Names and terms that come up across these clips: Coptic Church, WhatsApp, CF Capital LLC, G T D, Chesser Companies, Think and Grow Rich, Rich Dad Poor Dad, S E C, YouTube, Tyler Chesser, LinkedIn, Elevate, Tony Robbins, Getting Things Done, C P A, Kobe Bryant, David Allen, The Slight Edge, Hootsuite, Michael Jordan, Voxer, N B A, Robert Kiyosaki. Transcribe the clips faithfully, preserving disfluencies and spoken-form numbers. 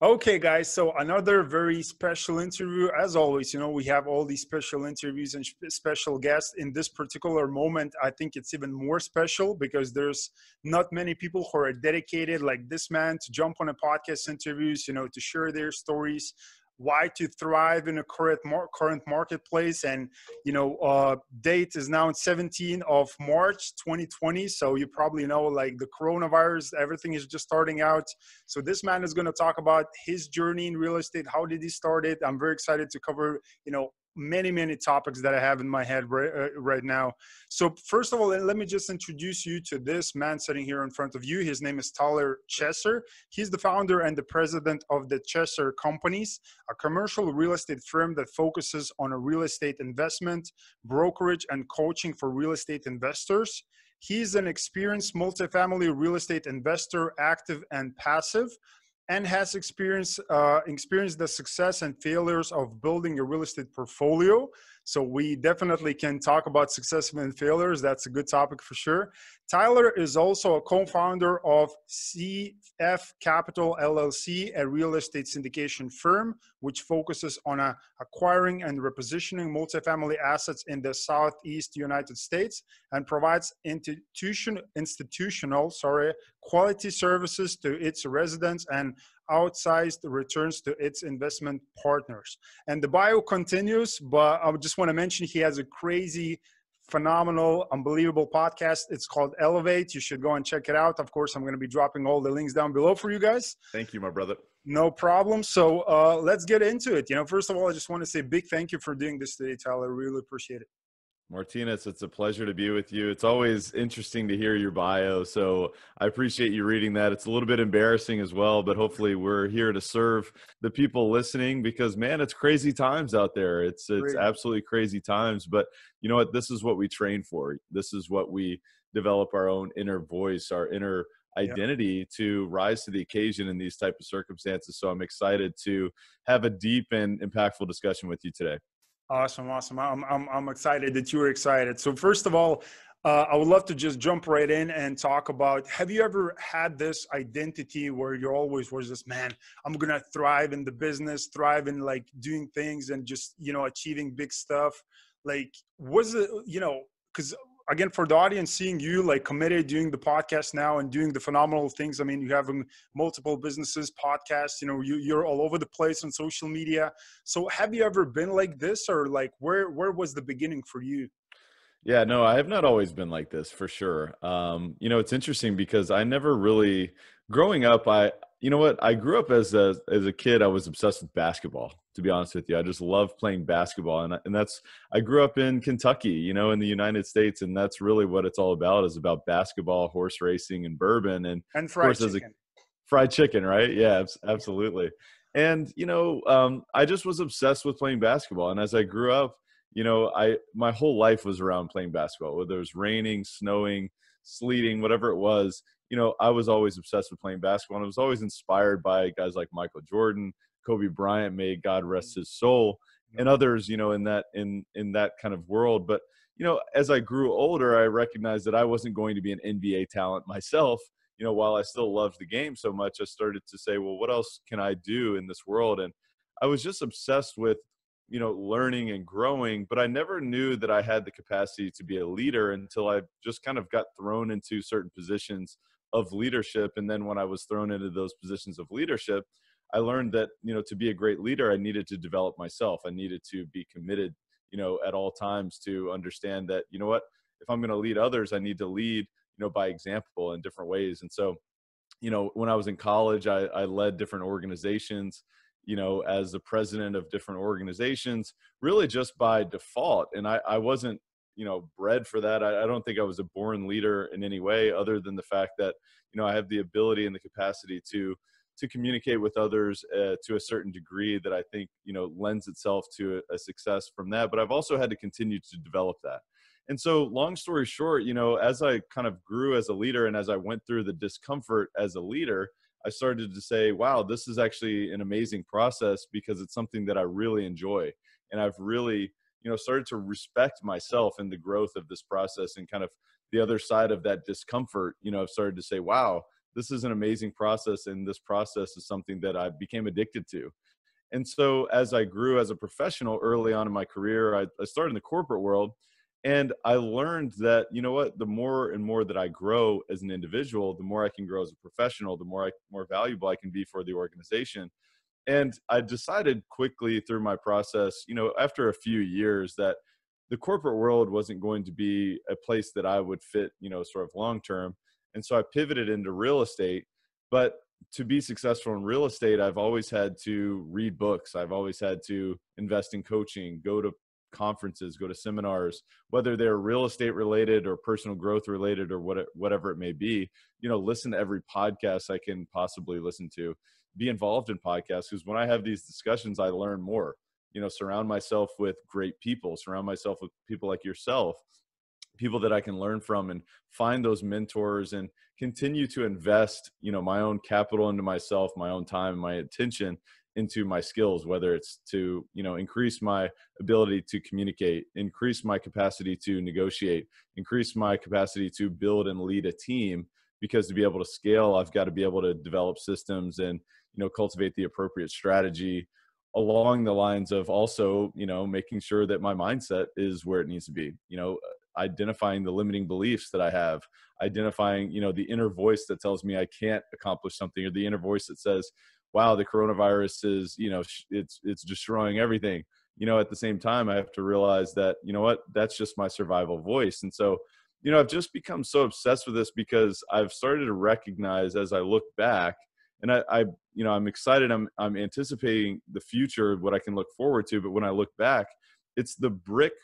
Okay, guys, so another very special interview. As always, you know, we have all these special interviews and special guests. In this particular moment, I think it's even more special because there's not many people who are dedicated like this man to jump on a podcast interviews, you know, to share their stories, why to thrive in a current current marketplace. And, you know, uh, date is now seventeenth of March twenty twenty. So you probably know, like, the coronavirus, everything is just starting out. So this man is going to talk about his journey in real estate. How did he start it? I'm very excited to cover, you know, many, many topics that I have in my head right, uh, right now. So first of all, let me just introduce you to this man sitting here in front of you. His name is Tyler Chesser. He's the founder and the president of the Chesser Companies, a commercial real estate firm that focuses on a real estate investment, brokerage, and coaching for real estate investors. He's an experienced multifamily real estate investor, active and passive, and has experienced, uh, experienced the success and failures of building a real estate portfolio. So we definitely can talk about success and failures. That's a good topic for sure. Tyler is also a co-founder of C F Capital L L C, a real estate syndication firm, which focuses on uh, acquiring and repositioning multifamily assets in the Southeast United States and provides institution, institutional sorry, quality services to its residents and outsized returns to its investment partners. And the bio continues, but I just want to mention he has a crazy, phenomenal, unbelievable podcast. It's called Elevate. You should go and check it out. Of course, I'm going to be dropping all the links down below for you guys. Thank you, my brother. No problem. So uh, let's get into it. You know, first of all, I just want to say big thank you for doing this today, Tyler. Really appreciate it. Martinez, it's a pleasure to be with you. It's always interesting to hear your bio, so I appreciate you reading that. It's a little bit embarrassing as well, but hopefully we're here to serve the people listening because, man, it's crazy times out there. It's it's absolutely crazy times, but you know what? This is what we train for. This is what we develop our own inner voice, our inner identity yep. to rise to the occasion in these type of circumstances, so I'm excited to have a deep and impactful discussion with you today. Awesome. Awesome. I'm, I'm, I'm excited that you're excited. So first of all, uh, I would love to just jump right in and talk about, have you ever had this identity where you're always was this, man, I'm going to thrive in the business, thrive in like doing things and just, you know, achieving big stuff. Like, was it, you know, cause again, for the audience, seeing you like committed doing the podcast now and doing the phenomenal things. I mean, you have um, multiple businesses, podcasts, you know, you, you're all over the place on social media. So have you ever been like this, or like, where, where was the beginning for you? Yeah, no, I have not always been like this for sure. Um, you know, it's interesting because I never really growing up, I, you know what, I grew up as a, as a kid, I was obsessed with basketball, to be honest with you. I just love playing basketball. And, and that's, I grew up in Kentucky, you know, in the United States. And that's really what it's all about, is about basketball, horse racing, and bourbon. And, and fried of course, chicken. As a, fried chicken, right? Yeah, absolutely. And, you know, um, I just was obsessed with playing basketball. And as I grew up, you know, I, my whole life was around playing basketball, whether it was raining, snowing, sleeting, whatever it was. You know, I was always obsessed with playing basketball, and I was always inspired by guys like Michael Jordan, Kobe Bryant, may God rest his soul, and others, you know, in that, in, in that kind of world. But, you know, as I grew older, I recognized that I wasn't going to be an N B A talent myself, you know, while I still loved the game so much. I started to say, well, what else can I do in this world? And I was just obsessed with, you know, learning and growing, but I never knew that I had the capacity to be a leader until I just kind of got thrown into certain positions of leadership. And then when I was thrown into those positions of leadership, I learned that, you know, to be a great leader, I needed to develop myself. I needed to be committed, you know, at all times, to understand that, you know what, if I'm going to lead others, I need to lead, you know, by example in different ways. And so, you know, when I was in college, I, I led different organizations, you know, as the president of different organizations, really just by default. And I, I wasn't, you know, bred for that. I, I don't think I was a born leader in any way, other than the fact that, you know, I have the ability and the capacity to, to communicate with others uh, to a certain degree that I think, you know, lends itself to a, a success from that. But I've also had to continue to develop that. And so long story short, you know, as I kind of grew as a leader and as I went through the discomfort as a leader, I started to say, wow, this is actually an amazing process, because it's something that I really enjoy. And I've really, you know, started to respect myself and the growth of this process, and kind of the other side of that discomfort, you know, I've started to say, wow, this is an amazing process, and this process is something that I became addicted to. And so as I grew as a professional early on in my career, I, I started in the corporate world, and I learned that, you know what, the more and more that I grow as an individual, the more I can grow as a professional, the more I, more valuable I can be for the organization. And I decided quickly through my process, you know, after a few years, that the corporate world wasn't going to be a place that I would fit, you know, sort of long-term. And so I pivoted into real estate. But to be successful in real estate, I've always had to read books. I've always had to invest in coaching, go to conferences, go to seminars, whether they're real estate related or personal growth related or what, whatever it may be, you know, listen to every podcast I can possibly listen to, be involved in podcasts. Because when I have these discussions, I learn more, you know, surround myself with great people, surround myself with people like yourself, people that I can learn from, and find those mentors, and continue to invest, you know, my own capital into myself, my own time, my attention into my skills, whether it's to, you know, increase my ability to communicate, increase my capacity to negotiate, increase my capacity to build and lead a team. Because to be able to scale, I've got to be able to develop systems and, you know, cultivate the appropriate strategy, along the lines of also, you know, making sure that my mindset is where it needs to be, you know, identifying the limiting beliefs that I have, identifying, you know, the inner voice that tells me I can't accomplish something, or the inner voice that says, wow, the coronavirus is, you know, it's, it's destroying everything. You know, at the same time, I have to realize that, you know what, that's just my survival voice. And so, you know, I've just become so obsessed with this, because I've started to recognize as I look back, and I, I you know, I'm excited, I'm, I'm anticipating the future, what I can look forward to. But when I look back, it's the brick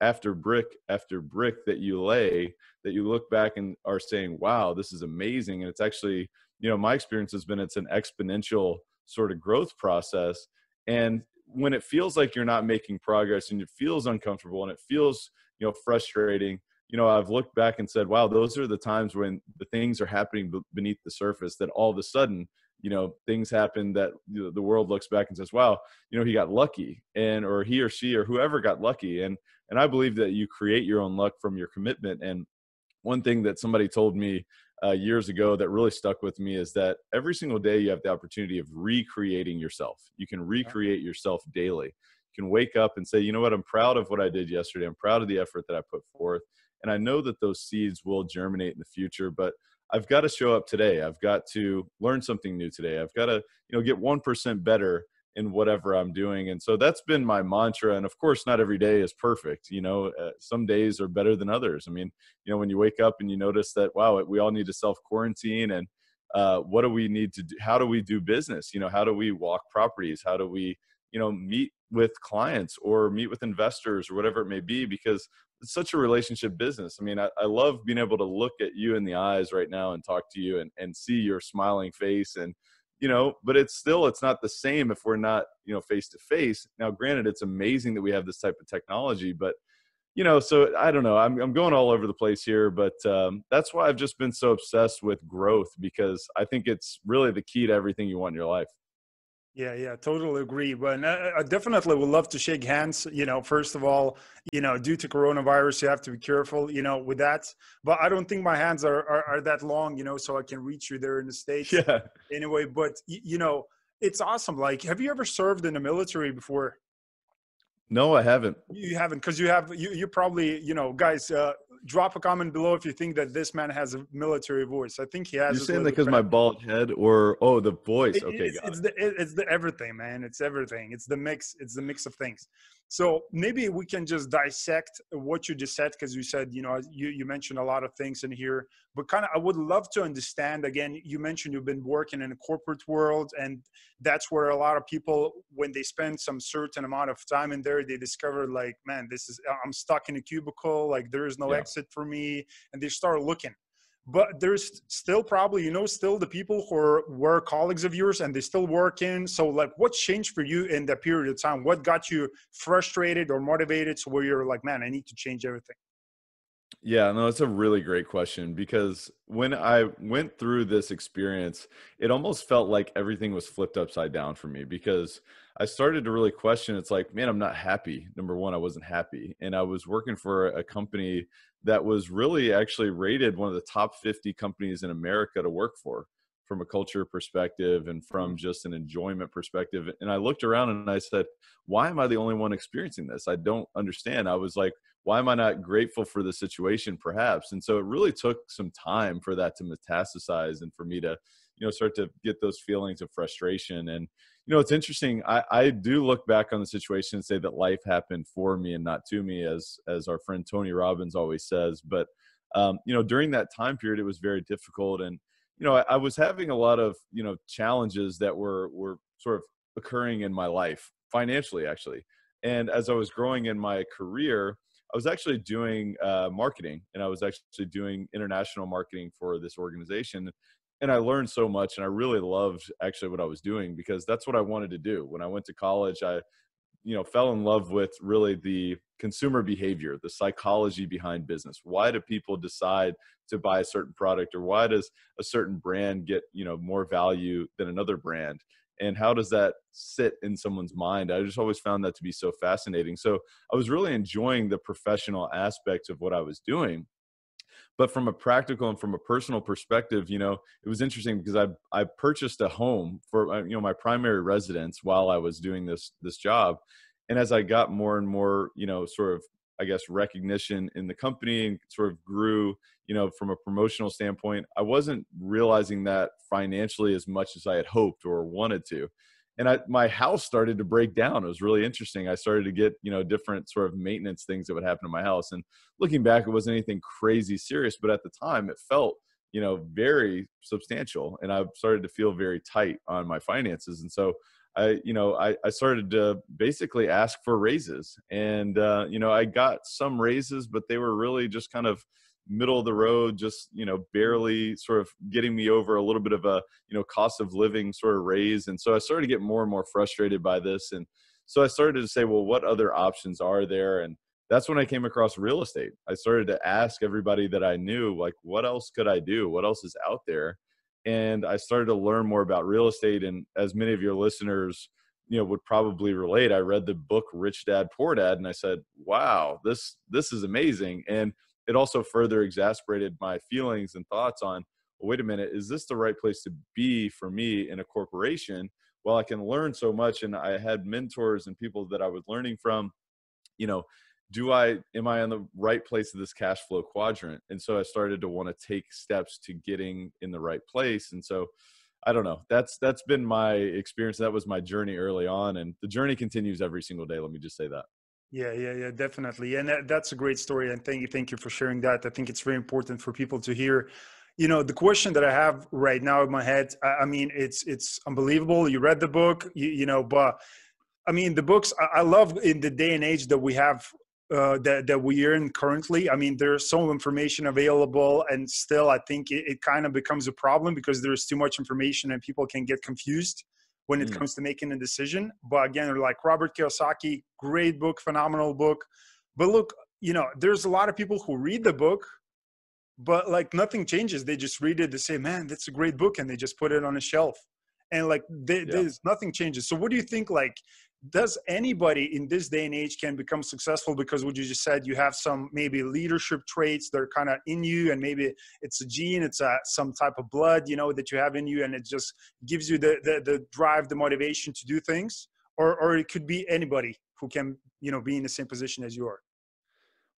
after brick after brick that you lay, that you look back and are saying, wow, this is amazing. And it's actually, you know, my experience has been, it's an exponential sort of growth process. And when it feels like you're not making progress, and it feels uncomfortable, and it feels, you know, frustrating, you know, I've looked back and said, wow, those are the times when the things are happening beneath the surface, that all of a sudden, you know, things happen that the world looks back and says, wow, you know, he got lucky, and, or he or she or whoever got lucky. And, and I believe that you create your own luck from your commitment. And one thing that somebody told me uh, years ago that really stuck with me is that every single day you have the opportunity of recreating yourself. You can recreate yourself daily. You can wake up and say, you know what, I'm proud of what I did yesterday. I'm proud of the effort that I put forth. And I know that those seeds will germinate in the future, but I've got to show up today. I've got to learn something new today. I've got to, you know, get one percent better in whatever I'm doing. And so that's been my mantra. And of course, not every day is perfect. You know, uh, some days are better than others. I mean, you know, when you wake up and you notice that, wow, we all need to self-quarantine, and uh, what do we need to do? How do we do business? You know, how do we walk properties? How do we, you know, meet with clients or meet with investors or whatever it may be? Because it's such a relationship business. I mean, I, I love being able to look at you in the eyes right now and talk to you and, and see your smiling face, and, you know, but it's still, it's not the same if we're not, you know, face to face. Now, granted, it's amazing that we have this type of technology, but, you know, so I don't know, I'm, I'm going all over the place here, but um, that's why I've just been so obsessed with growth, because I think it's really the key to everything you want in your life. Yeah, yeah, totally agree. But I definitely would love to shake hands. You know, first of all, you know, due to coronavirus, you have to be careful, you know, with that. But I don't think my hands are are, are that long, you know, so I can reach you there in the States. Yeah. Anyway, but, you know, it's awesome. Like, have you ever served in the military before? No, I haven't. You haven't, because you have, you, you probably, you know, guys, uh, drop a comment below if you think that this man has a military voice. I think he has. You're saying that because my bald head, or, oh, the voice. Okay, it's, got it's, it. the, it, it's the everything, man. It's everything. It's the mix. It's the mix of things. So maybe we can just dissect what you just said, because you said, you know, you, you mentioned a lot of things in here, but kind of, I would love to understand, again, you mentioned you've been working in the corporate world, and that's where a lot of people, when they spend some certain amount of time in there, they discover like, man, this is, I'm stuck in a cubicle, like there is no yeah. exit for me. And they start looking. But there's still probably, you know, still the people who are, were colleagues of yours, and they still work in. So like, what changed for you in that period of time? What got you frustrated or motivated to where you're like, man, I need to change everything? Yeah, no, it's a really great question, because when I went through this experience, it almost felt like everything was flipped upside down for me, because I started to really question. It's like, man, I'm not happy. Number one, I wasn't happy. And I was working for a company that was really actually rated one of the top fifty companies in America to work for, from a culture perspective and from just an enjoyment perspective. And I looked around and I said, why am I the only one experiencing this? I don't understand. I was like, why am I not grateful for the situation, perhaps? And so it really took some time for that to metastasize and for me to, you know, start to get those feelings of frustration. And, you know, it's interesting. I, I do look back on the situation and say that life happened for me and not to me, as, as our friend Tony Robbins always says. But, um, you know, during that time period, it was very difficult. And, you know, I, I was having a lot of, you know, challenges that were, were sort of occurring in my life financially, actually. And as I was growing in my career, I was actually doing uh, marketing, and I was actually doing international marketing for this organization. And I learned so much, and I really loved actually what I was doing, because that's what I wanted to do. When I went to college, I, you know, fell in love with really the consumer behavior, the psychology behind business. Why do people decide to buy a certain product, or why does a certain brand get, you know, more value than another brand? And how does that sit in someone's mind? I just always found that to be so fascinating. So I was really enjoying the professional aspects of what I was doing. But from a practical and from a personal perspective, you know, it was interesting, because I, I purchased a home for, you know, my primary residence while I was doing this, this job. And as I got more and more, you know, sort of, I guess, recognition in the company and sort of grew, you know, from a promotional standpoint, I wasn't realizing that financially as much as I had hoped or wanted to. And I, my house started to break down. It was really interesting. I started to get, you know, different sort of maintenance things that would happen to my house. And looking back, it wasn't anything crazy serious, but at the time it felt, you know, very substantial. And I started to feel very tight on my finances. And so I, you know, I, I started to basically ask for raises, and, uh, you know, I got some raises, but they were really just kind of middle of the road, just, you know, barely sort of getting me over a little bit of a, you know, cost of living sort of raise. And so I started to get more and more frustrated by this. And so I started to say, well, what other options are there? And that's when I came across real estate. I started to ask everybody that I knew, like, what else could I do? What else is out there? And I started to learn more about real estate. And as many of your listeners, you know, would probably relate, I read the book, Rich Dad, Poor Dad. And I said, wow, this, this is amazing. And it also further exasperated my feelings and thoughts on, well, wait a minute, is this the right place to be for me in a corporation? Well, I can learn so much. And I had mentors and people that I was learning from, you know, do I, am I in the right place of this cash flow quadrant? And so I started to want to take steps to getting in the right place. And so, I don't know, that's, that's been my experience. That was my journey early on. And the journey continues every single day. Let me just say that. Yeah, yeah, yeah, definitely. And that, that's a great story. And thank you. Thank you for sharing that. I think it's very important for people to hear. You know, the question that I have right now in my head, I, I mean, it's, it's unbelievable. You read the book, you, you know, but I mean, the books, I, I love in the day and age that we have, Uh, that, that we are in currently. I mean, there's so much information available, and still I think it, it kind of becomes a problem, because there's too much information and people can get confused when it mm. comes to making a decision. But again, like Robert Kiyosaki, great book, phenomenal book. But look, you know, there's a lot of people who read the book, but like nothing changes. They just read it, they say, man, that's a great book. And they just put it on a shelf. And like, they, yeah. there's nothing changes. So what do you think, like, does anybody in this day and age can become successful? Because what you just said, you have some maybe leadership traits that are kind of in you, and maybe it's a gene, it's a, some type of blood, you know, that you have in you, and it just gives you the, the, the drive, the motivation to do things, or, or it could be anybody who can, you know, be in the same position as you are.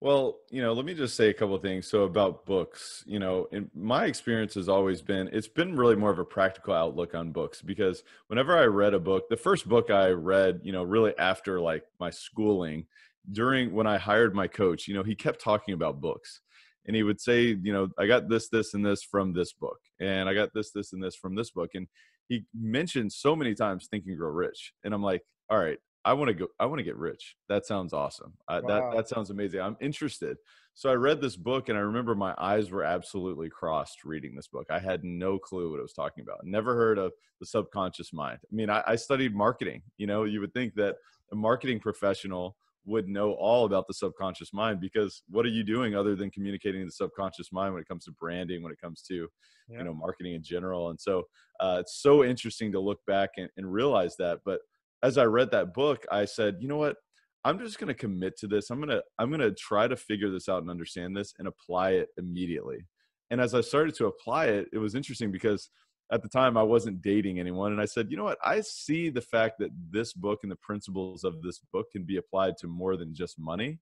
Well, you know, let me just say a couple of things. So about books, you know, in my experience has always been, it's been really more of a practical outlook on books, because whenever I read a book, the first book I read, you know, really after like my schooling, during when I hired my coach, you know, he kept talking about books, and he would say, you know, I got this, this, and this from this book, and I got this, this, and this from this book. And he mentioned so many times Think and Grow Rich. And I'm like, all right, I want to go, I want to get rich. That sounds awesome. Uh, wow. That, that sounds amazing. I'm interested. So I read this book, and I remember my eyes were absolutely crossed reading this book. I had no clue what it was talking about. Never heard of the subconscious mind. I mean, I, I studied marketing. You know, you would think that a marketing professional would know all about the subconscious mind, because what are you doing other than communicating to the subconscious mind when it comes to branding, when it comes to, yeah. you know, marketing in general. And so uh, it's so interesting to look back and, and realize that. But as I read that book, I said, you know what, I'm just going to commit to this. I'm going to, I'm going to try to figure this out and understand this and apply it immediately. And as I started to apply it, it was interesting because at the time I wasn't dating anyone. And I said, you know what, I see the fact that this book and the principles of this book can be applied to more than just money.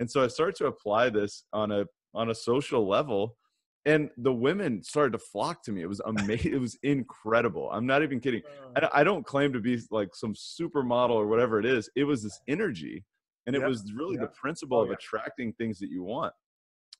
And so I started to apply this on a, on a social level, and the women started to flock to me. It was amazing. It was incredible. I'm not even kidding. And I don't claim to be like some supermodel or whatever it is. It was this energy, and it yep. was really yep. the principle oh, of yeah. attracting things that you want.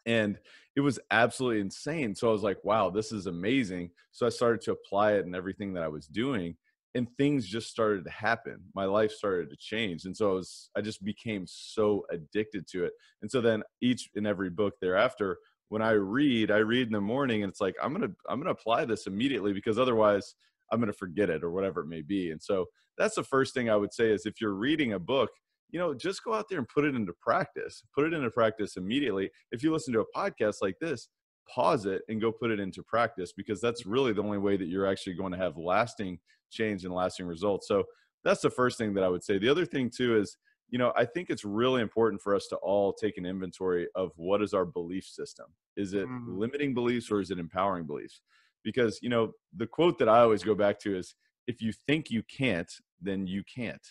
And it was absolutely insane. So I was like, wow, this is amazing. So I started to apply it in everything that I was doing, and things just started to happen. My life started to change. And so I was, I just became so addicted to it. And so then each and every book thereafter, when I read, I read in the morning, and it's like, I'm going to, I'm going to apply this immediately, because otherwise I'm going to forget it or whatever it may be. And so that's the first thing I would say is, if you're reading a book, you know, just go out there and put it into practice, put it into practice immediately. If you listen to a podcast like this, pause it and go put it into practice, because that's really the only way that you're actually going to have lasting change and lasting results. So that's the first thing that I would say. The other thing too is, you know, I think it's really important for us to all take an inventory of what is our belief system. Is it mm-hmm. limiting beliefs, or is it empowering beliefs? Because, you know, the quote that I always go back to is, if you think you can't, then you can't.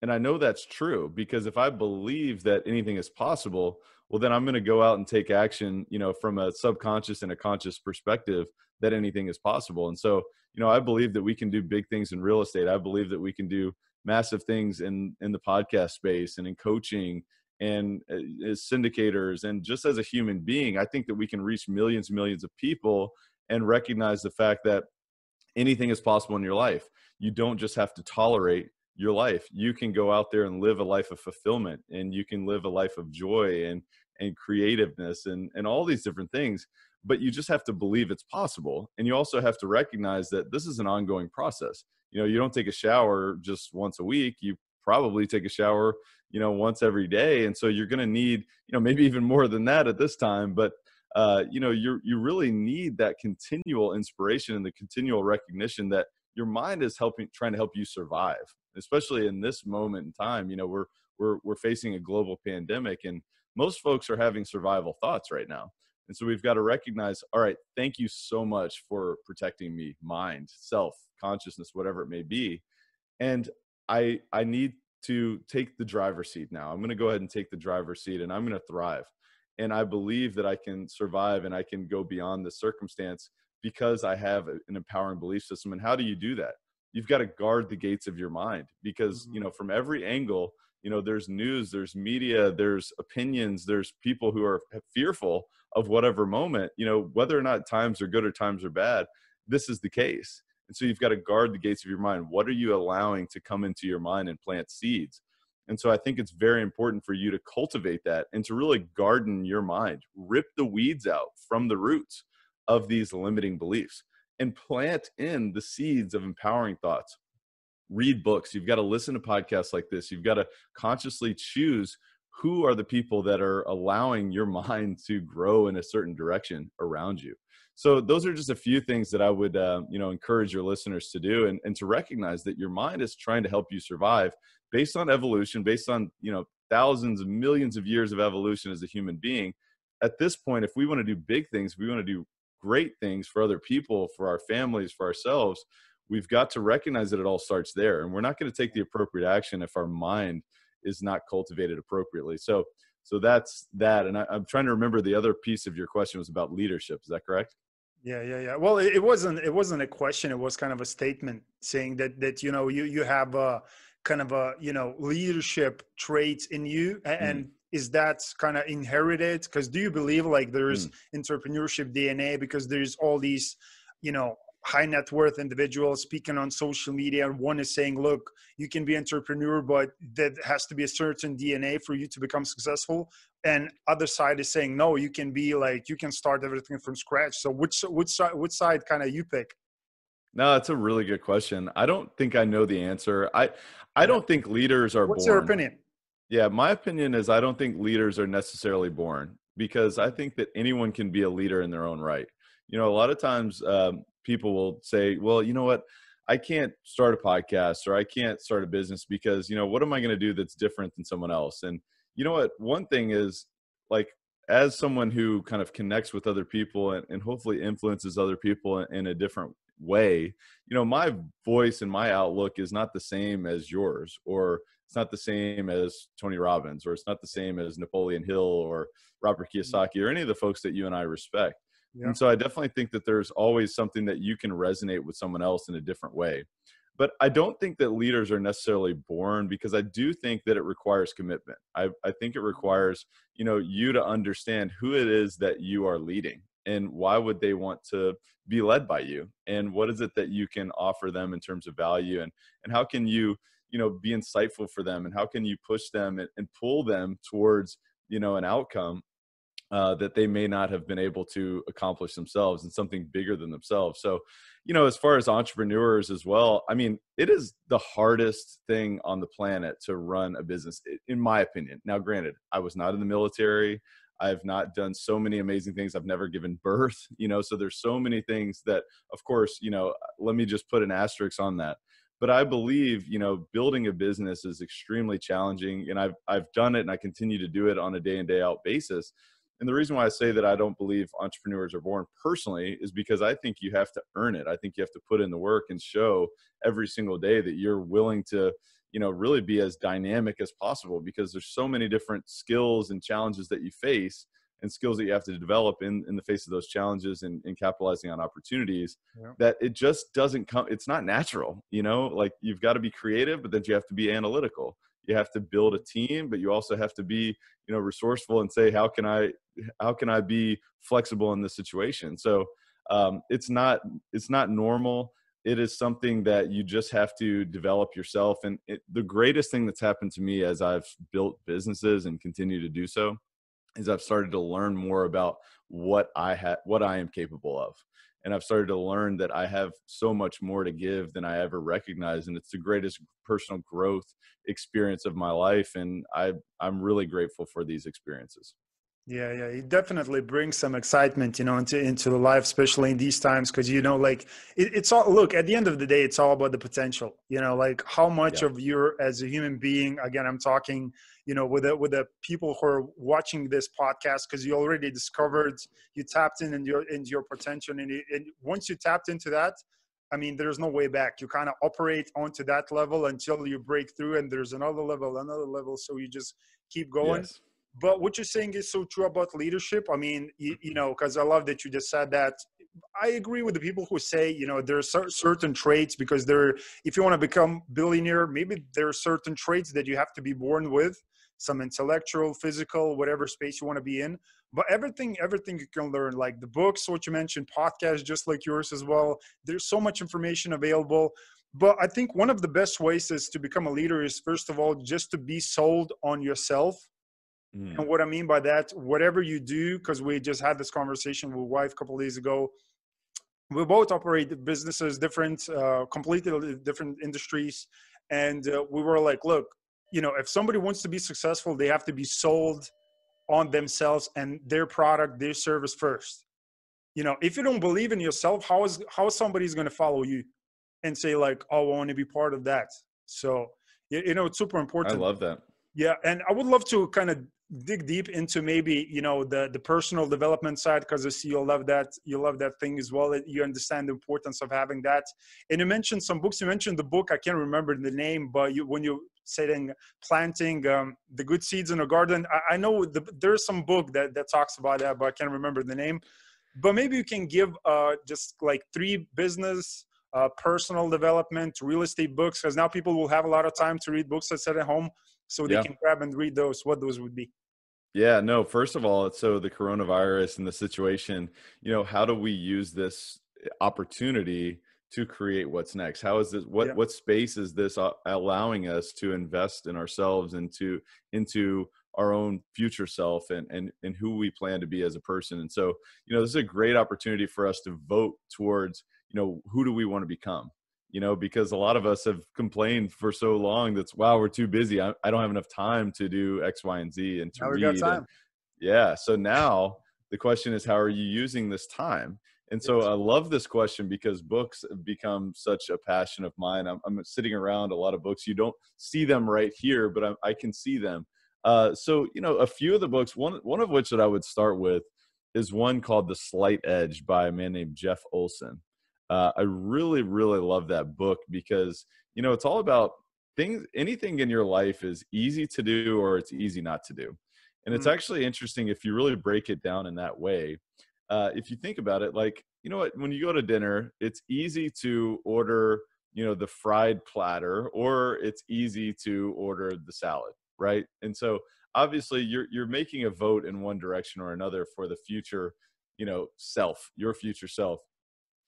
And I know that's true, because if I believe that anything is possible, well, then I'm going to go out and take action, you know, from a subconscious and a conscious perspective that anything is possible. And so, you know, I believe that we can do big things in real estate. I believe that we can do massive things in, in the podcast space and in coaching and uh, as syndicators. And just as a human being, I think that we can reach millions and millions of people and recognize the fact that anything is possible in your life. You don't just have to tolerate your life. You can go out there and live a life of fulfillment, and you can live a life of joy and, and creativeness and, and all these different things, but you just have to believe it's possible. And you also have to recognize that this is an ongoing process. You know, you don't take a shower just once a week. You probably take a shower, you know, once every day. And so you're going to need, you know, maybe even more than that at this time, but uh, you know, you you really need that continual inspiration and the continual recognition that your mind is helping, trying to help you survive. Especially in this moment in time, you know, we're, we're, we're facing a global pandemic, and most folks are having survival thoughts right now. And so we've got to recognize, all right, thank you so much for protecting me, mind, self, consciousness, whatever it may be. And I, I need to take the driver's seat now. I'm going to go ahead and take the driver's seat, and I'm going to thrive. And I believe that I can survive, and I can go beyond the circumstance, because I have an empowering belief system. And how do you do that? You've got to guard the gates of your mind, because, mm-hmm. you know, from every angle, you know, there's news, there's media, there's opinions, there's people who are fearful of whatever moment, you know, whether or not times are good or times are bad, this is the case. And so you've got to guard the gates of your mind. What are you allowing to come into your mind and plant seeds? And so I think it's very important for you to cultivate that and to really garden your mind, rip the weeds out from the roots of these limiting beliefs, and plant in the seeds of empowering thoughts. Read books. You've got to listen to podcasts like this. You've got to consciously choose who are the people that are allowing your mind to grow in a certain direction around you. So those are just a few things that I would uh, you know, encourage your listeners to do, and, and to recognize that your mind is trying to help you survive based on evolution, based on, you know, thousands and millions of years of evolution as a human being. At this point, if we want to do big things, we want to do great things for other people, for our families, for ourselves, we've got to recognize that it all starts there. And we're not going to take the appropriate action if our mind is not cultivated appropriately. So, so that's that. And I, I'm trying to remember, the other piece of your question was about leadership. Is that correct? Yeah, yeah, yeah. Well, it, it wasn't, it wasn't a question. It was kind of a statement saying that, that, you know, you, you have a kind of a, you know, leadership traits in you, and, mm-hmm. and is that kind of inherited? Because do you believe like there's mm. entrepreneurship D N A? Because there's all these, you know, high net worth individuals speaking on social media, and one is saying, look, you can be an entrepreneur, but that has to be a certain D N A for you to become successful. And other side is saying, no, you can be like, you can start everything from scratch. So which, which side, which side kind of you pick? No, that's a really good question. I don't think I know the answer. I, I don't think leaders are born. What's your opinion? Yeah, my opinion is I don't think leaders are necessarily born, because I think that anyone can be a leader in their own right. You know, a lot of times um, people will say, well, you know what, I can't start a podcast or I can't start a business because, you know, what am I going to do that's different than someone else? And you know what, one thing is, like, as someone who kind of connects with other people and, and hopefully influences other people in, in a different way, you know, my voice and my outlook is not the same as yours, or it's not the same as Tony Robbins, or it's not the same as Napoleon Hill or Robert Kiyosaki or any of the folks that you and I respect. Yeah. And so I definitely think that there's always something that you can resonate with someone else in a different way. But I don't think that leaders are necessarily born, because I do think that it requires commitment. I, I think it requires, you know, you to understand who it is that you are leading and why would they want to be led by you, and what is it that you can offer them in terms of value, and, and how can you, you know, be insightful for them, and how can you push them and, and pull them towards, you know, an outcome Uh, that they may not have been able to accomplish themselves, and something bigger than themselves. So, you know, as far as entrepreneurs as well, I mean, it is the hardest thing on the planet to run a business, in my opinion. Now, granted, I was not in the military. I've not done so many amazing things. I've never given birth, you know, so there's so many things that, of course, you know, let me just put an asterisk on that. But I believe, you know, building a business is extremely challenging, and I've, I've done it and I continue to do it on a day in, day out basis. And the reason why I say that I don't believe entrepreneurs are born personally is because I think you have to earn it. I think you have to put in the work and show every single day that you're willing to, you know, really be as dynamic as possible, because there's so many different skills and challenges that you face, and skills that you have to develop in, in the face of those challenges and, and capitalizing on opportunities, yeah. that it just doesn't come, it's not natural, you know, like you've got to be creative, but then you have to be analytical. You have to build a team, but you also have to be, you know, resourceful and say, how can I, how can I be flexible in this situation? So um, it's not, it's not normal. It is something that you just have to develop yourself. And it, the greatest thing that's happened to me as I've built businesses and continue to do so is I've started to learn more about what I have, what I am capable of. And I've started to learn that I have so much more to give than I ever recognized. And it's the greatest personal growth experience of my life. And I, I'm really grateful for these experiences. Yeah, yeah, it definitely brings some excitement, you know, into into life, especially in these times, because, you know, like it, it's all, look, at the end of the day, it's all about the potential, you know, like how much yeah. of you as a human being, again, I'm talking, you know, with the, with the people who are watching this podcast, because you already discovered, you tapped in into your, into your potential. And, it, and once you tapped into that, I mean, there's no way back. You kind of operate onto that level until you break through, and there's another level, another level. So you just keep going. Yes. But what you're saying is so true about leadership. I mean, you, you know, because I love that you just said that. I agree with the people who say, you know, there are cer certain traits, because there, if you want to become billionaire, maybe there are certain traits that you have to be born with, some intellectual, physical, whatever space you want to be in. But everything, everything you can learn, like the books, what you mentioned, podcasts, just like yours as well. There's so much information available. But I think one of the best ways is to become a leader is, first of all, just to be sold on yourself. Mm. And what I mean by that, whatever you do, because we just had this conversation with wife a couple of days ago, we both operate businesses, different, uh, completely different industries. And uh, we were like, look, you know, if somebody wants to be successful, they have to be sold on themselves and their product, their service first. You know, if you don't believe in yourself, how is, how is somebody's going to follow you and say like, oh, I want to be part of that. So, you, you know, it's super important. I love that. Yeah. And I would love to kind of dig deep into maybe, you know, the, the personal development side, because I see you love that. You love that thing as well. You understand the importance of having that. And you mentioned some books. You mentioned the book, I can't remember the name, but you, when you're saying planting um, the good seeds in a garden, I, I know the, there's some book that, that talks about that, but I can't remember the name. But maybe you can give uh, just like three business, uh, personal development, real estate books, because now people will have a lot of time to read books that sit at home. So they yeah. can grab and read those, what those would be. Yeah, no, first of all, so the coronavirus and the situation, you know, how do we use this opportunity to create what's next? How is this, what, yeah. what space is this allowing us to invest in ourselves and to, into our own future self and, and, and who we plan to be as a person? And so, you know, this is a great opportunity for us to vote towards, you know, who do we want to become? you know, because a lot of us have complained for so long that's, wow, we're too busy. I, I don't have enough time to do X, Y, and Z and to now read. We've got time. And, yeah. So now the question is, how are you using this time? And so I love this question because books have become such a passion of mine. I'm, I'm sitting around a lot of books. You don't see them right here, but I, I can see them. Uh, so, you know, a few of the books, one, one of which that I would start with is one called The Slight Edge by a man named Jeff Olson. Uh, I really, really love that book because, you know, it's all about things, anything in your life is easy to do or it's easy not to do. And it's actually interesting if you really break it down in that way. Uh, if you think about it, like, you know what, when you go to dinner, it's easy to order, you know, the fried platter, or it's easy to order the salad, right? And so obviously you're, you're making a vote in one direction or another for the future, you know, self, your future self.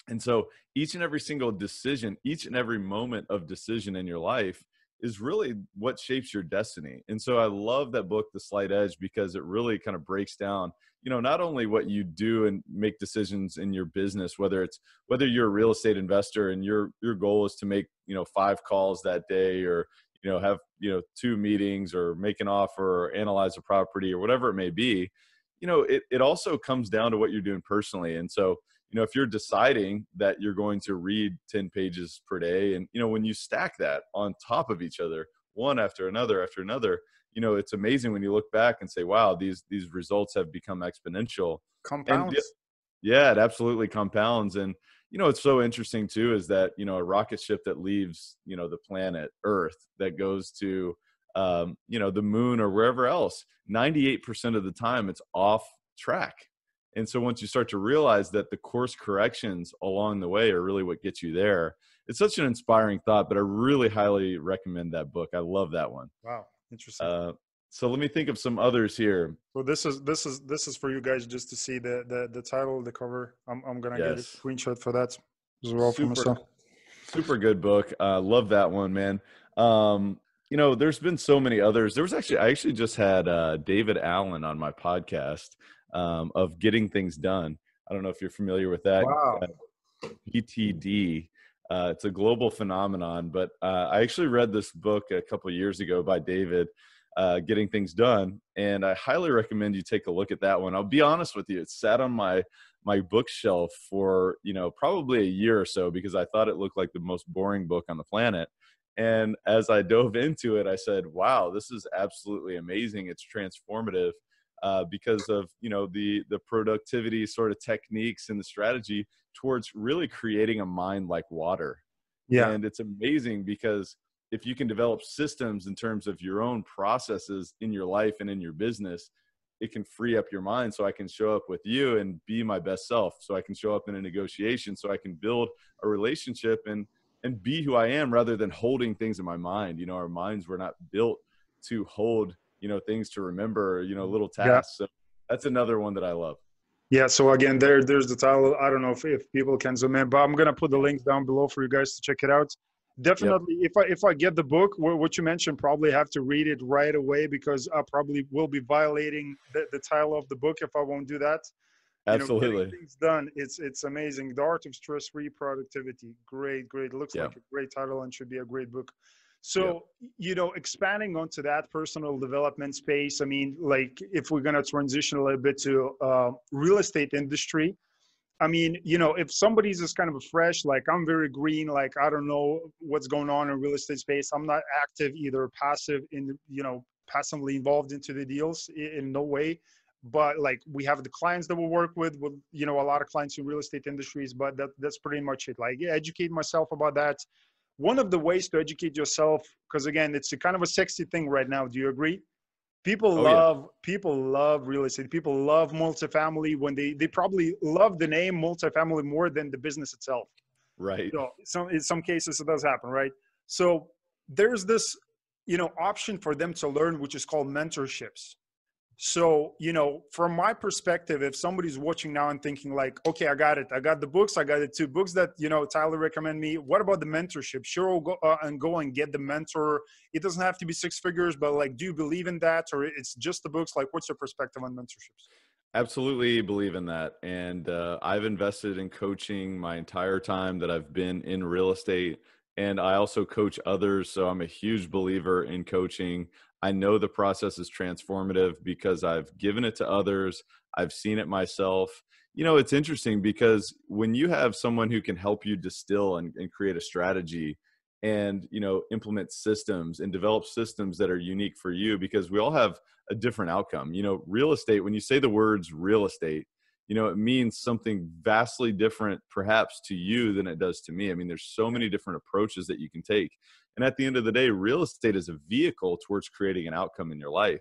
And so each and every single decision, each and every moment of decision in your life is really what shapes your destiny. And so I love that book, The Slight Edge, because it really kind of breaks down, you know, not only what you do and make decisions in your business, whether it's, whether you're a real estate investor and your, your goal is to make, you know, five calls that day, or, you know, have, you know, two meetings, or make an offer, or analyze a property, or whatever it may be, you know, it, it also comes down to what you're doing personally. And so, you know, if you're deciding that you're going to read ten pages per day, and, you know, when you stack that on top of each other, one after another, after another, you know, it's amazing when you look back and say, wow, these, these results have become exponential. Compounds. And, yeah, it absolutely compounds. And, you know, it's so interesting too, is that, you know, a rocket ship that leaves, you know, the planet Earth that goes to, um, you know, the moon or wherever else, ninety-eight percent of the time it's off track. And so once you start to realize that the course corrections along the way are really what gets you there, it's such an inspiring thought, but I really highly recommend that book. I love that one. Wow. Interesting. Uh, so let me think of some others here. So this is, this is, this is for you guys just to see the, the, the title, the cover. I'm, I'm going to yes. get a screenshot for that as well. Super, for myself. Super good book. I uh, love that one, man. Um, you know, there's been so many others. There was actually, I actually just had uh, David Allen on my podcast. Um, of Getting Things Done. I don't know if you're familiar with that. Wow. Uh, G T D. Uh, it's a global phenomenon, but uh, I actually read this book a couple of years ago by David, uh, Getting Things Done, and I highly recommend you take a look at that one. I'll be honest with you, it sat on my my bookshelf for, you know, probably a year or so because I thought it looked like the most boring book on the planet. And as I dove into it, I said, wow, this is absolutely amazing. It's transformative. Uh, because of, you know, the, the productivity sort of techniques and the strategy towards really creating a mind like water. Yeah. And it's amazing because if you can develop systems in terms of your own processes in your life and in your business, it can free up your mind so I can show up with you and be my best self. So I can show up in a negotiation, so I can build a relationship and, and be who I am rather than holding things in my mind. You know, our minds were not built to hold, you know, things to remember, you know, little tasks. Yeah. So that's another one that I love. Yeah. So again, there, there's the title. I don't know if, if people can zoom in, but I'm going to put the links down below for you guys to check it out. Definitely. Yep. If I, if I get the book, what you mentioned, probably have to read it right away because I probably will be violating the, the title of the book if I won't do that. Absolutely. You know, Getting Things Done. It's, it's amazing. The Art of Stress-Free Productivity. Great, great. Looks yep. like a great title and should be a great book. So, yeah. you know, expanding onto that personal development space, I mean, like if we're going to transition a little bit to uh, real estate industry, I mean, you know, if somebody's just kind of fresh, like I'm very green, like, I don't know what's going on in real estate space. I'm not active, either passive in, you know, passively involved into the deals in, in no way. But like we have the clients that we work with, with, you know, a lot of clients in real estate industries, but that, that's pretty much it. Like educate myself about that. One of the ways to educate yourself, because again, it's a kind of a sexy thing right now. Do you agree? People oh, love yeah. people love real estate. People love multifamily when they they probably love the name multifamily more than the business itself. Right. So some, in some cases it does happen, right? So there's this, you know, option for them to learn, which is called mentorships. So, you know, from my perspective, if somebody's watching now and thinking like, okay, I got it. I got the books. I got the two books that, you know, Tyler recommend me. What about the mentorship? Sure, I'll go uh, and go and get the mentor. It doesn't have to be six figures, but like, do you believe in that? Or it's just the books? Like, what's your perspective on mentorships? Absolutely believe in that. And uh, I've invested in coaching my entire time that I've been in real estate. And I also coach others. So I'm a huge believer in coaching. I know the process is transformative because I've given it to others. I've seen it myself. You know, it's interesting because when you have someone who can help you distill and, and create a strategy and, you know, implement systems and develop systems that are unique for you, because we all have a different outcome. You know, real estate, when you say the words real estate, you know, it means something vastly different perhaps to you than it does to me. I mean, there's so many different approaches that you can take. And at the end of the day, real estate is a vehicle towards creating an outcome in your life.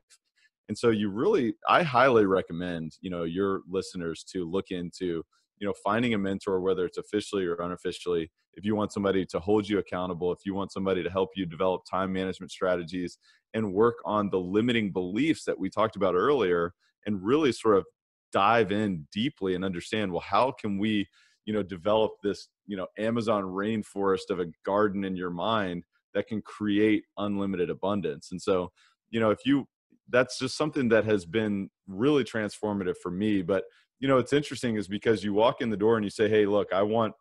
And so you really, I highly recommend, you know, your listeners to look into, you know, finding a mentor, whether it's officially or unofficially, if you want somebody to hold you accountable, if you want somebody to help you develop time management strategies and work on the limiting beliefs that we talked about earlier, and really sort of dive in deeply and understand, well, how can we, you know, develop this, you know, Amazon rainforest of a garden in your mind that can create unlimited abundance. And so, you know, if you, that's just something that has been really transformative for me. But, you know, it's interesting is because you walk in the door and you say, hey, look, I want,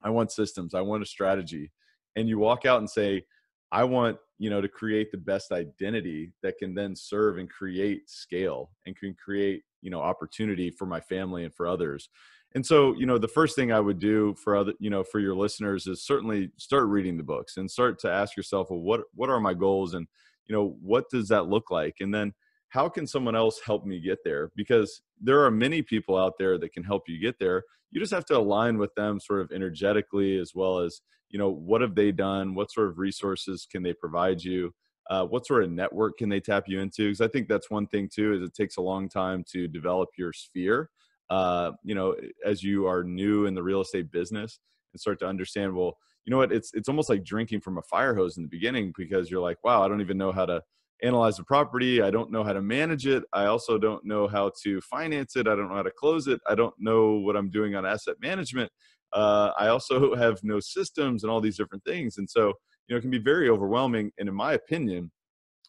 I want systems, I want a strategy. And you walk out and say, I want, you know, to create the best identity that can then serve and create scale and can create, you know, opportunity for my family and for others. And so, you know, the first thing I would do for other, you know, for your listeners is certainly start reading the books and start to ask yourself, well, what, what are my goals? And, you know, what does that look like? And then how can someone else help me get there? Because there are many people out there that can help you get there. You just have to align with them sort of energetically, as well as, you know, what have they done? What sort of resources can they provide you? Uh, what sort of network can they tap you into? Because I think that's one thing too, is it takes a long time to develop your sphere. Uh, you know, as you are new in the real estate business and start to understand, well, you know what, it's, it's almost like drinking from a fire hose in the beginning, because you're like, wow, I don't even know how to analyze the property. I don't know how to manage it. I also don't know how to finance it. I don't know how to close it. I don't know what I'm doing on asset management. Uh, I also have no systems and all these different things. And so, you know, it can be very overwhelming. And in my opinion,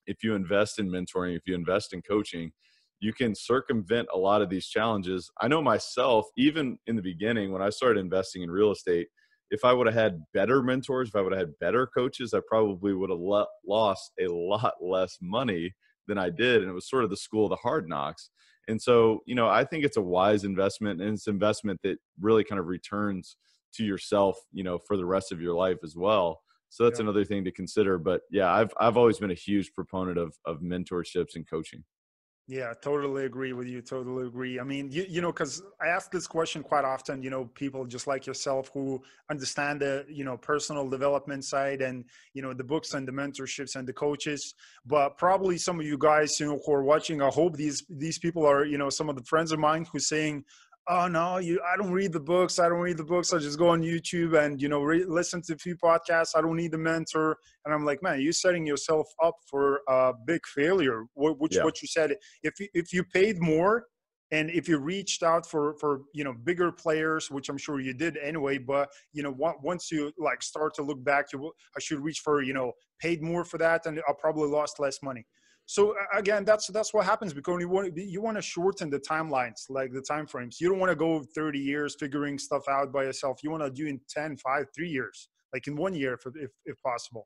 if you invest in mentoring, if you invest in coaching, you can circumvent a lot of these challenges. I know myself, even in the beginning, when I started investing in real estate, if I would have had better mentors, if I would have had better coaches, I probably would have lo- lost a lot less money than I did. And it was sort of the school of the hard knocks. And so, you know, I think it's a wise investment, and it's an investment that really kind of returns to yourself, you know, for the rest of your life as well. So that's yeah. another thing to consider. But yeah, I've, I've always been a huge proponent of, of mentorships and coaching. Yeah, totally agree with you. Totally agree. I mean, you, you know, because I ask this question quite often, you know, people just like yourself who understand the, you know, personal development side and, you know, the books and the mentorships and the coaches. But probably some of you guys, you know, who are watching, I hope these these people are, you know, some of the friends of mine who's saying, oh, no, you, I don't read the books. I don't read the books. I just go on YouTube and, you know, re- listen to a few podcasts. I don't need a mentor. And I'm like, man, you're setting yourself up for a big failure, which yeah. what you said. If you, if you paid more and if you reached out for, for, you know, bigger players, which I'm sure you did anyway, but, you know, once you like start to look back, you I should reach for, you know, paid more for that and I probably lost less money. So again, that's that's what happens, because you want you want to shorten the timelines, like the time frames. You don't want to go thirty years figuring stuff out by yourself. You want to do in ten, five, three years, like in one year, if if, if possible.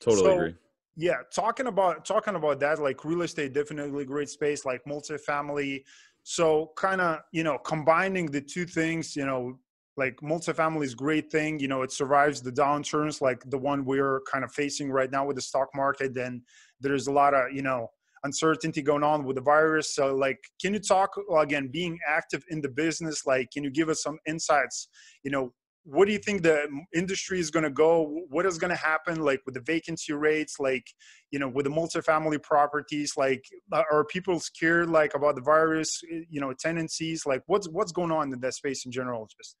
Totally so, agree. Yeah, talking about talking about that, like real estate, definitely great space, like multifamily. So kind of, you know, combining the two things, you know, like multifamily is a great thing. You know, it survives the downturns, like the one we're kind of facing right now with the stock market. And there's a lot of, you know, uncertainty going on with the virus. So like, can you talk again, being active in the business, like, can you give us some insights? You know, what do you think the industry is going to go? What is going to happen? Like with the vacancy rates, like, you know, with the multifamily properties, like are people scared like about the virus, you know, tendencies, like what's, what's going on in that space in general? Just.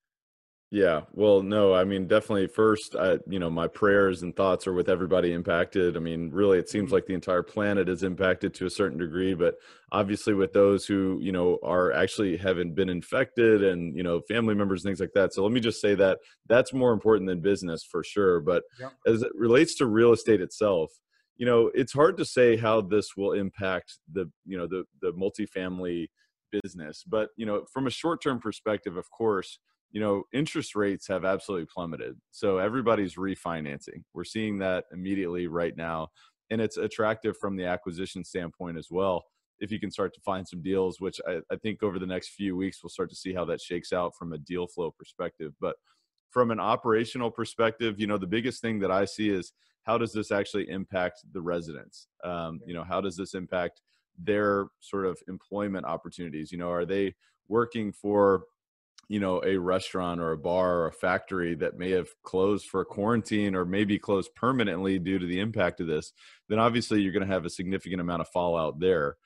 Yeah. Well, no, I mean, definitely first, I, you know, my prayers and thoughts are with everybody impacted. I mean, really, it seems like the entire planet is impacted to a certain degree, but obviously with those who, you know, are actually haven't been infected and, you know, family members, things like that. So let me just say that that's more important than business for sure. But yeah. as it relates to real estate itself, you know, it's hard to say how this will impact the, you know, the, the multifamily business. But, you know, from a short-term perspective, of course, you know, interest rates have absolutely plummeted. So everybody's refinancing. We're seeing that immediately right now. And it's attractive from the acquisition standpoint as well, if you can start to find some deals, which I, I think over the next few weeks, we'll start to see how that shakes out from a deal flow perspective. But from an operational perspective, you know, the biggest thing that I see is, how does this actually impact the residents? Um, you know, how does this impact their sort of employment opportunities? You know, are they working for, you know, a restaurant or a bar or a factory that may have closed for quarantine or maybe closed permanently due to the impact of this? Then obviously you're going to have a significant amount of fallout there.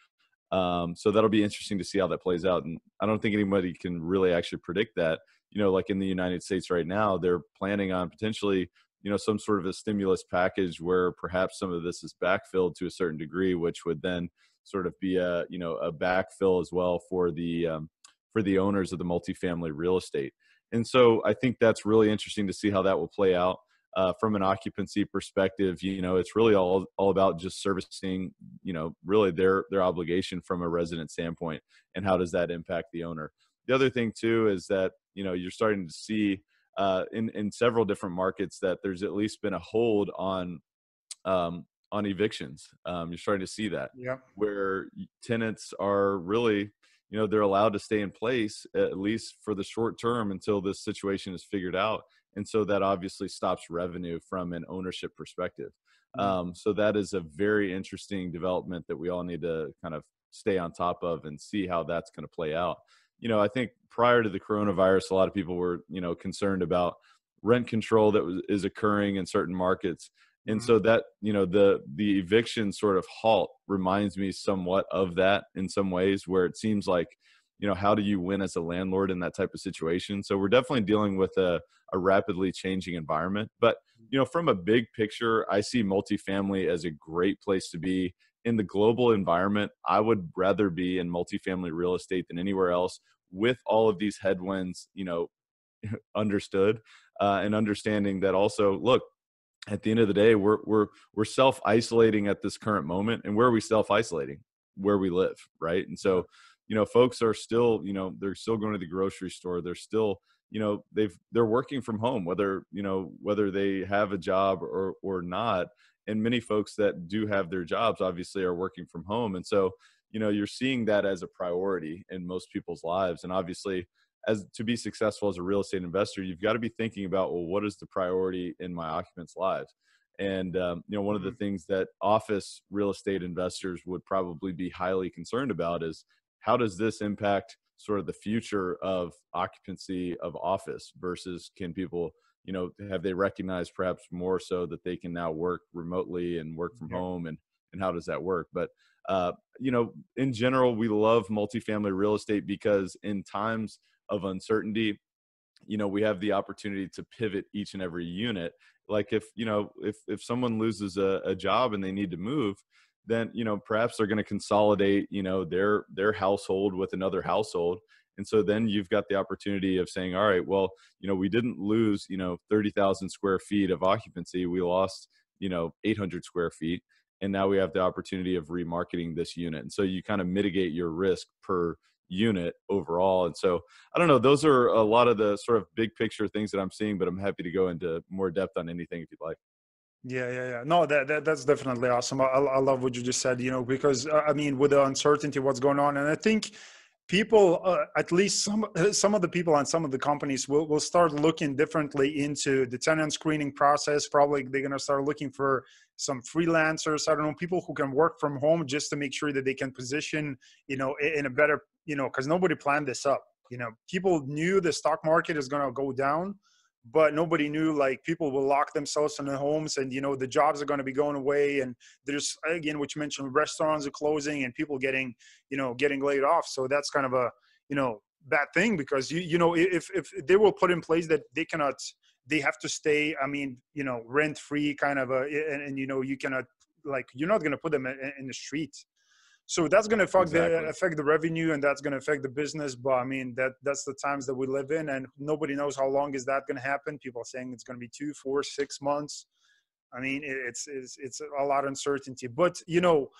Um, so that'll be interesting to see how that plays out. And I don't think anybody can really actually predict that. You know, like in the United States right now, they're planning on potentially, you know, some sort of a stimulus package where perhaps some of this is backfilled to a certain degree, which would then sort of be a, you know, a backfill as well for the, um, for the owners of the multifamily real estate. And so I think that's really interesting to see how that will play out. Uh, from an occupancy perspective, you know, it's really all, all about just servicing, you know, really their, their obligation from a resident standpoint, and how does that impact the owner. The other thing too is that, you know, you're starting to see uh, in, in several different markets that there's at least been a hold on, um, on evictions. Um, you're starting to see that, yeah, where tenants are really, you know, they're allowed to stay in place at least for the short term until this situation is figured out. And so that obviously stops revenue from an ownership perspective. Um, so that is a very interesting development that we all need to kind of stay on top of and see how that's going to play out. You know, I think prior to the coronavirus, a lot of people were, you know, concerned about rent control that was, is occurring in certain markets. And so that, you know, the, the eviction sort of halt reminds me somewhat of that in some ways, where it seems like, you know, how do you win as a landlord in that type of situation? So we're definitely dealing with a, a rapidly changing environment. But, you know, from a big picture, I see multifamily as a great place to be in the global environment. I would rather be in multifamily real estate than anywhere else, with all of these headwinds, you know, understood, uh, and understanding that also, look, at the end of the day, we're, we're, we're self-isolating at this current moment. And where are we self-isolating? Where we live, right? And so, you know, folks are still, you know, they're still going to the grocery store. They're still, you know, they've, they're working from home, whether, you know, whether they have a job or, or not. And many folks that do have their jobs obviously are working from home. And so, you know, you're seeing that as a priority in most people's lives. And obviously, as to be successful as a real estate investor, you've got to be thinking about, well, what is the priority in my occupants' lives? And, um, you know, one of the things that office real estate investors would probably be highly concerned about is, how does this impact sort of the future of occupancy of office versus can people, you know, have they recognized perhaps more so that they can now work remotely and work from home, and, and how does that work? But, uh, you know, in general, we love multifamily real estate because in times of uncertainty, you know, we have the opportunity to pivot each and every unit. Like if, you know, if, if someone loses a, a job and they need to move, then, you know, perhaps they're going to consolidate, you know, their, their household with another household. And so then you've got the opportunity of saying, all right, well, you know, we didn't lose, you know, thirty thousand square feet of occupancy. We lost, you know, eight hundred square feet. And now we have the opportunity of remarketing this unit. And so you kind of mitigate your risk per unit overall. And so, I don't know, those are a lot of the sort of big picture things that I'm seeing, but I'm happy to go into more depth on anything if you'd like. Yeah, yeah, yeah. No, that, that that's definitely awesome. I, I love what you just said, you know, because I mean, with the uncertainty, what's going on. And I think people, uh, at least some, some of the people and some of the companies will, will start looking differently into the tenant screening process. Probably they're going to start looking for some freelancers, I don't know, people who can work from home just to make sure that they can position, you know, in a better, you know, because nobody planned this up. You know, people knew the stock market is going to go down, but nobody knew, like, people will lock themselves in their homes and, you know, the jobs are going to be going away. And there's, again, which you mentioned, restaurants are closing and people getting, you know, getting laid off. So that's kind of a, you know, bad thing, because, you you know, if, if they will put in place that they cannot, they have to stay, I mean, you know, rent free kind of a, and, and you know, you cannot, like, you're not going to put them in, in the street. So that's going to affect, exactly. the, affect the revenue, and that's going to affect the business. But I mean, that that's the times that we live in, and nobody knows how long is that going to happen. People are saying it's going to be two, four, six months. I mean, it's, it's, it's a lot of uncertainty, but you know,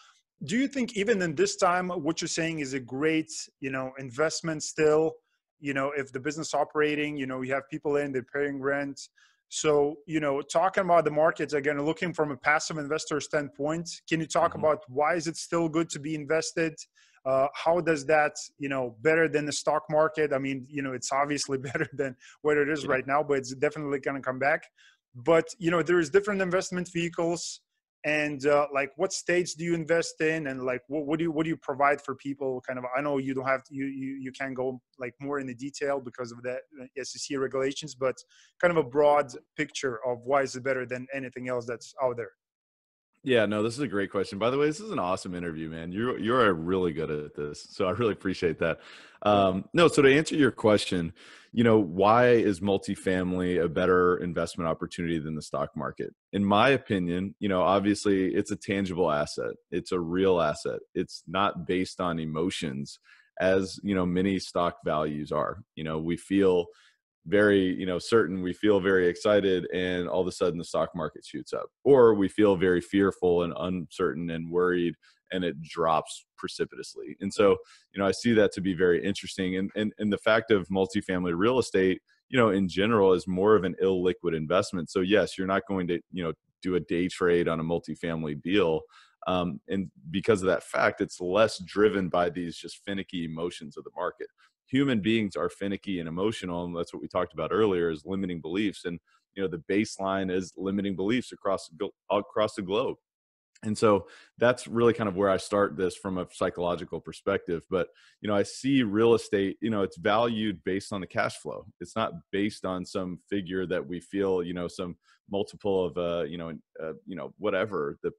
do you think even in this time, what you're saying is a great, you know, investment still, you know, if the business operating, you know, you have people in, they're paying rent. So, you know, talking about the markets, again, looking from a passive investor standpoint, can you talk mm-hmm. about why is it still good to be invested? Uh, how does that, you know, better than the stock market? I mean, you know, it's obviously better than what it is yeah. right now, but it's definitely going to come back. But, you know, there is different investment vehicles and uh, like what states do you invest in? And like, what, what do you, what do you provide for people? Kind of, I know you don't have to, you, you, you can go like more in the detail because of the S E C regulations, but kind of a broad picture of why is it better than anything else that's out there? Yeah, no, this is a great question. By the way, this is an awesome interview, man. You're, you're really good at this. So I really appreciate that. Um, no, so to answer your question, you know, why is multifamily a better investment opportunity than the stock market? In my opinion, you know, obviously it's a tangible asset. It's a real asset. It's not based on emotions as, you know, many stock values are. You know, we feel very, you know, certain, we feel very excited and all of a sudden the stock market shoots up, or we feel very fearful and uncertain and worried and it drops precipitously. And so, you know, I see that to be very interesting. And, and, and the fact of multifamily real estate, you know, in general is more of an illiquid investment. So yes, you're not going to, you know, do a day trade on a multifamily deal. Um, and because of that fact, it's less driven by these just finicky emotions of the market. Human beings are finicky and emotional, and that's what we talked about earlier is limiting beliefs. And, you know, the baseline is limiting beliefs across, across the globe. And so that's really kind of where I start this from a psychological perspective. But, you know, I see real estate, you know, it's valued based on the cash flow. It's not based on some figure that we feel, you know, some multiple of, uh, you know, uh, you know, whatever the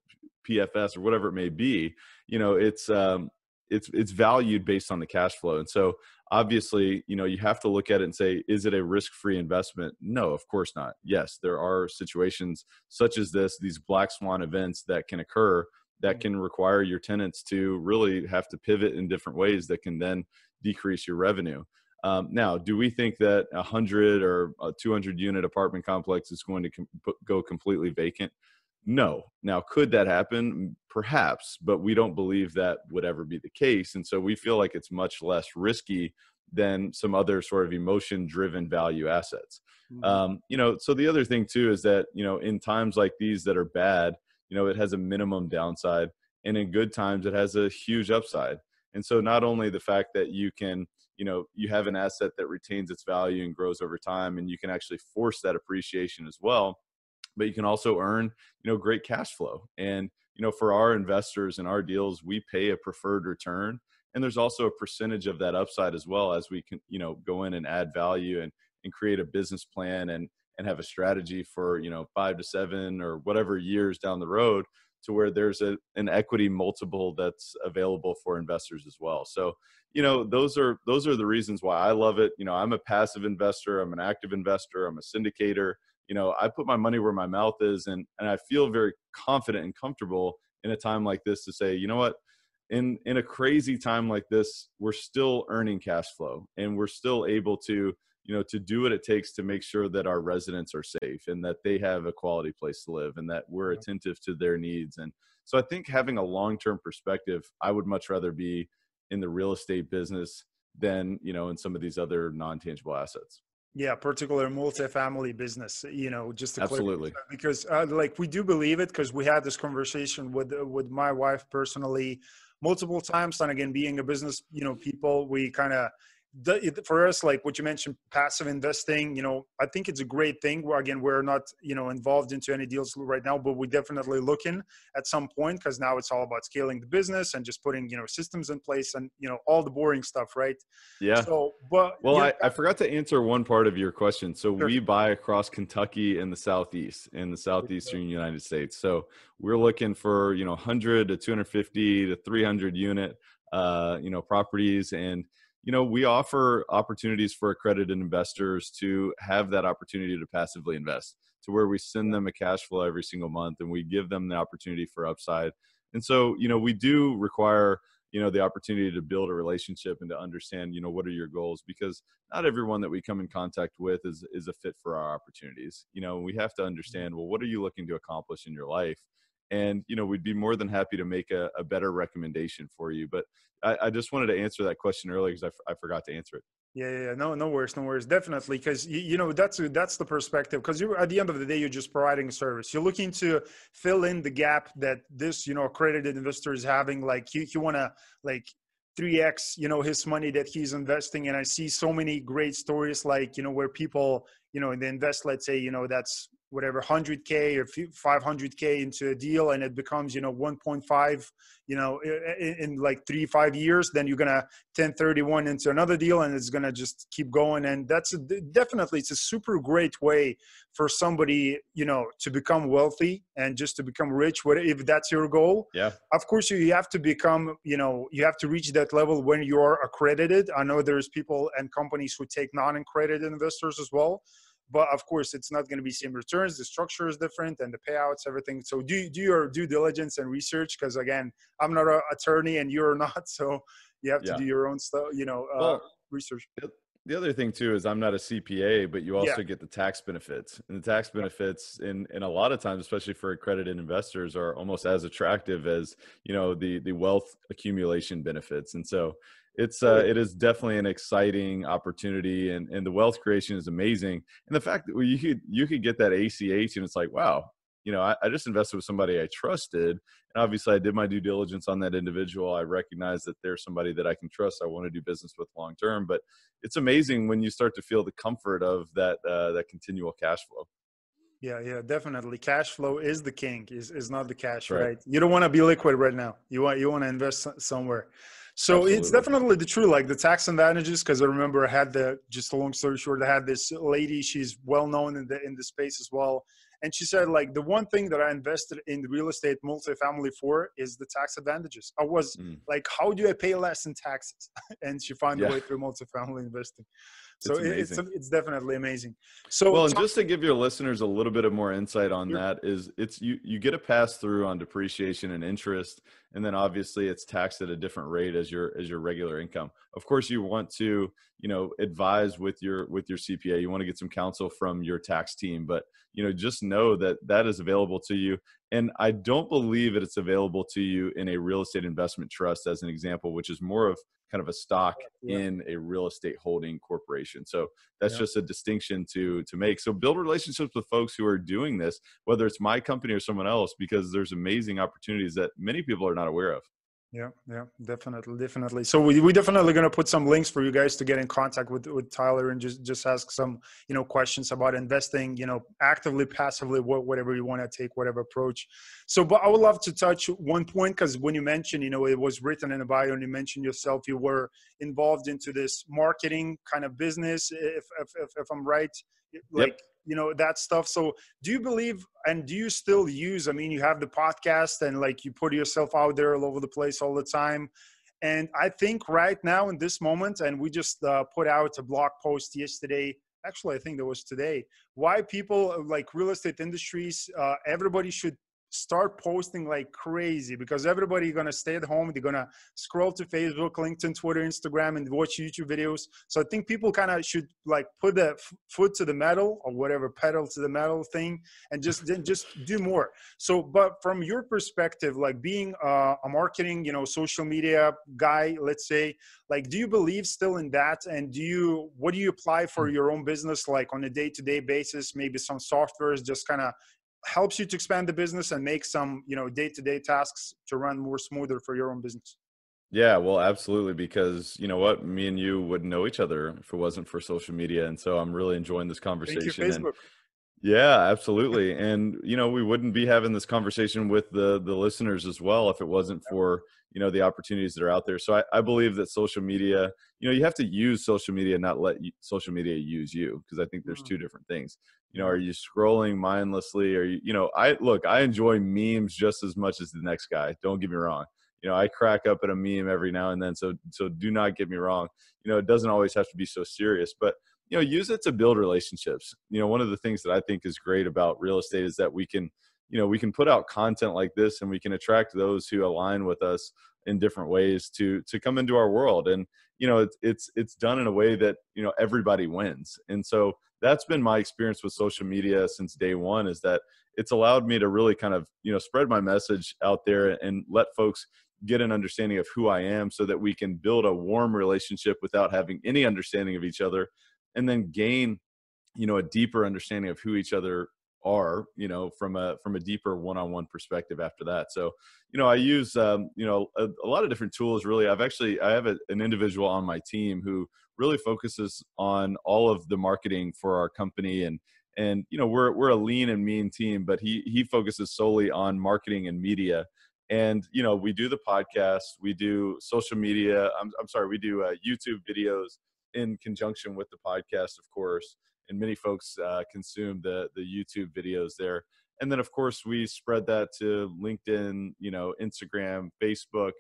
P F S or whatever it may be, you know, it's, um, it's, it's valued based on the cash flow. And so obviously, you know, you have to look at it and say, is it a risk-free investment? No, of course not. Yes, there are situations such as this, these black swan events that can occur that can require your tenants to really have to pivot in different ways that can then decrease your revenue. Um, now, do we think that a hundred or a two hundred unit apartment complex is going to com- go completely vacant? No. Now, could that happen? Perhaps, but we don't believe that would ever be the case. And so we feel like it's much less risky than some other sort of emotion-driven value assets. Mm-hmm. Um, you know, so the other thing too is that, you know, in times like these that are bad, you know, it has a minimum downside, and in good times, it has a huge upside. And so not only the fact that you can, you know, you have an asset that retains its value and grows over time, and you can actually force that appreciation as well, but you can also earn, you know, great cash flow. And, you know, for our investors and our deals, we pay a preferred return. And there's also a percentage of that upside as well as we can, you know, go in and add value and, and create a business plan and, and have a strategy for, you know, five to seven or whatever years down the road to where there's a, an equity multiple that's available for investors as well. So, you know, those are, those are the reasons why I love it. You know, I'm a passive investor, I'm an active investor, I'm a syndicator. You know, I put my money where my mouth is, and, and I feel very confident and comfortable in a time like this to say, you know what, in, in a crazy time like this, we're still earning cash flow and we're still able to, you know, to do what it takes to make sure that our residents are safe and that they have a quality place to live and that we're attentive to their needs. And so I think having a long-term perspective, I would much rather be in the real estate business than, you know, in some of these other non-tangible assets. Yeah, particular multifamily business, you know, just to absolutely clarify, because uh, like we do believe it because we had this conversation with uh, with my wife personally multiple times. And again, being a business, you know, people, we kind of for us, like what you mentioned, passive investing, you know, I think it's a great thing. Where again, we're not, you know, involved into any deals right now, but we're definitely looking at some point because now it's all about scaling the business and just putting, you know, systems in place and, you know, all the boring stuff, right? Yeah. So, but well, I, I forgot to answer one part of your question. So sure. We buy across Kentucky and the Southeast in the Southeastern okay. United States. So we're looking for, you know, one hundred to two hundred fifty to three hundred unit, uh, you know, properties. And, you know, we offer opportunities for accredited investors to have that opportunity to passively invest, to where we send them a cash flow every single month and we give them the opportunity for upside. And so, you know, we do require, you know, the opportunity to build a relationship and to understand, you know, what are your goals, because not everyone that we come in contact with is, is a fit for our opportunities. You know, we have to understand, well, what are you looking to accomplish in your life? And, you know, we'd be more than happy to make a, a better recommendation for you. But I, I just wanted to answer that question earlier because I, f- I forgot to answer it. Yeah, yeah, no, no worries, no worries. Definitely. Cause you, you know, that's, that's the perspective, because you, at the end of the day, you're just providing a service. You're looking to fill in the gap that this, you know, accredited investor is having. Like you, you want to like three X, you know, his money that he's investing. And I see so many great stories, like, you know, where people, you know, they invest, let's say, you know, that's whatever, one hundred K or five hundred K into a deal, and it becomes, you know, one point five, you know, in, in like three, five years, then you're going to ten thirty-one into another deal, and it's going to just keep going. And that's a, definitely, it's a super great way for somebody, you know, to become wealthy and just to become rich, what, if that's your goal. Yeah. Of course, you have to become, you know, you have to reach that level when you're accredited. I know there's people and companies who take non-accredited investors as well. But of course, it's not going to be same returns. The structure is different, and the payouts, everything. So do do your due diligence and research, because again, I'm not an attorney, and you're not. So you have to yeah. do your own stuff, you know, uh, well, research. The other thing too is I'm not a C P A, but you also yeah. get the tax benefits, and the tax benefits, in in a lot of times, especially for accredited investors, are almost as attractive as, you know, the the wealth accumulation benefits, and so. It's uh, it is definitely an exciting opportunity, and, and the wealth creation is amazing. And the fact that you could you could get that A C H, and it's like, wow, you know, I, I just invested with somebody I trusted, and obviously I did my due diligence on that individual. I recognize that they're somebody that I can trust. I want to do business with long term. But it's amazing when you start to feel the comfort of that uh, that continual cash flow. Yeah, yeah, definitely. Cash flow is the king. Is is not the cash, right? right? You don't want to be liquid right now. You want you want to invest somewhere. So Absolutely. It's definitely the true, like the tax advantages, because I remember I had the, just a long story short, I had this lady, she's well known in the in the space as well. And she said, like, the one thing that I invested in the real estate multifamily for is the tax advantages. I was mm. like, how do I pay less in taxes? And she found yeah. a way through multifamily investing. So it's it's, it's definitely amazing. So well, and just to give your listeners a little bit of more insight on that is it's you you get a pass through on depreciation and interest, and then obviously it's taxed at a different rate as your as your regular income. Of course, you want to, you know, advise with your with your C P A. You want to get some counsel from your tax team, but you know, just know that that is available to you. And I don't believe that it's available to you in a real estate investment trust, as an example, which is more of kind of a stock yeah. in a real estate holding corporation. So that's yeah. just a distinction to to make. So build relationships with folks who are doing this, whether it's my company or someone else, because there's amazing opportunities that many people are not aware of. Yeah, yeah, definitely, definitely. So we we definitely going to put some links for you guys to get in contact with, with Tyler and just, just ask some, you know, questions about investing, you know, actively, passively, whatever you want to take, whatever approach. So, but I would love to touch one point, because when you mentioned, you know, it was written in a bio, and you mentioned yourself, you were involved into this marketing kind of business, if if, if, if I'm right, like. Yep. You know, that stuff. So do you believe, and do you still use, I mean, you have the podcast and like you put yourself out there all over the place all the time. And I think right now in this moment, and we just uh, put out a blog post yesterday, actually, I think that was today, why people like real estate industries, uh, everybody should start posting like crazy, because everybody going to stay at home. They're going to scroll to Facebook, LinkedIn, Twitter, Instagram, and watch YouTube videos. So I think people kind of should like put the f- foot to the metal, or whatever, pedal to the metal thing, and just just do more. So, but from your perspective, like being uh, a marketing, you know, social media guy, let's say, like, do you believe still in that? And do you, what do you apply for your own business? Like on a day-to-day basis, maybe some softwares just kind of helps you to expand the business and make some, you know, day-to-day tasks to run more smoother for your own business? Yeah, well, absolutely. Because you know what, me and you wouldn't know each other if it wasn't for social media. And so I'm really enjoying this conversation. Thank you, Facebook. And yeah, absolutely. And, you know, we wouldn't be having this conversation with the the listeners as well, if it wasn't for, you know, the opportunities that are out there. So I, I believe that social media, you know, you have to use social media, not let you, social media use you. Cause I think there's two different things. You know, are you scrolling mindlessly? Or, you, you know, I look, I enjoy memes just as much as the next guy. Don't get me wrong. You know, I crack up at a meme every now and then. So, so do not get me wrong. You know, it doesn't always have to be so serious, but you know, use it to build relationships. You know, one of the things that I think is great about real estate is that we can, you know, we can put out content like this, and we can attract those who align with us in different ways to to come into our world. And, you know, it's it's it's done in a way that, you know, everybody wins. And so that's been my experience with social media since day one, is that it's allowed me to really kind of, you know, spread my message out there and let folks get an understanding of who I am so that we can build a warm relationship without having any understanding of each other, and then gain, you know, a deeper understanding of who each other are, you know, from a, from a deeper one-on-one perspective after that. So, you know, I use, um, you know, a, a lot of different tools really. I've actually, I have a, an individual on my team who really focuses on all of the marketing for our company, and, and, you know, we're, we're a lean and mean team, but he, he focuses solely on marketing and media. And, you know, we do the podcast, we do social media. I'm, I'm sorry, we do uh, YouTube videos in conjunction with the podcast, of course. And many folks uh, consume the, the YouTube videos there. And then of course we spread that to LinkedIn, you know, Instagram, Facebook,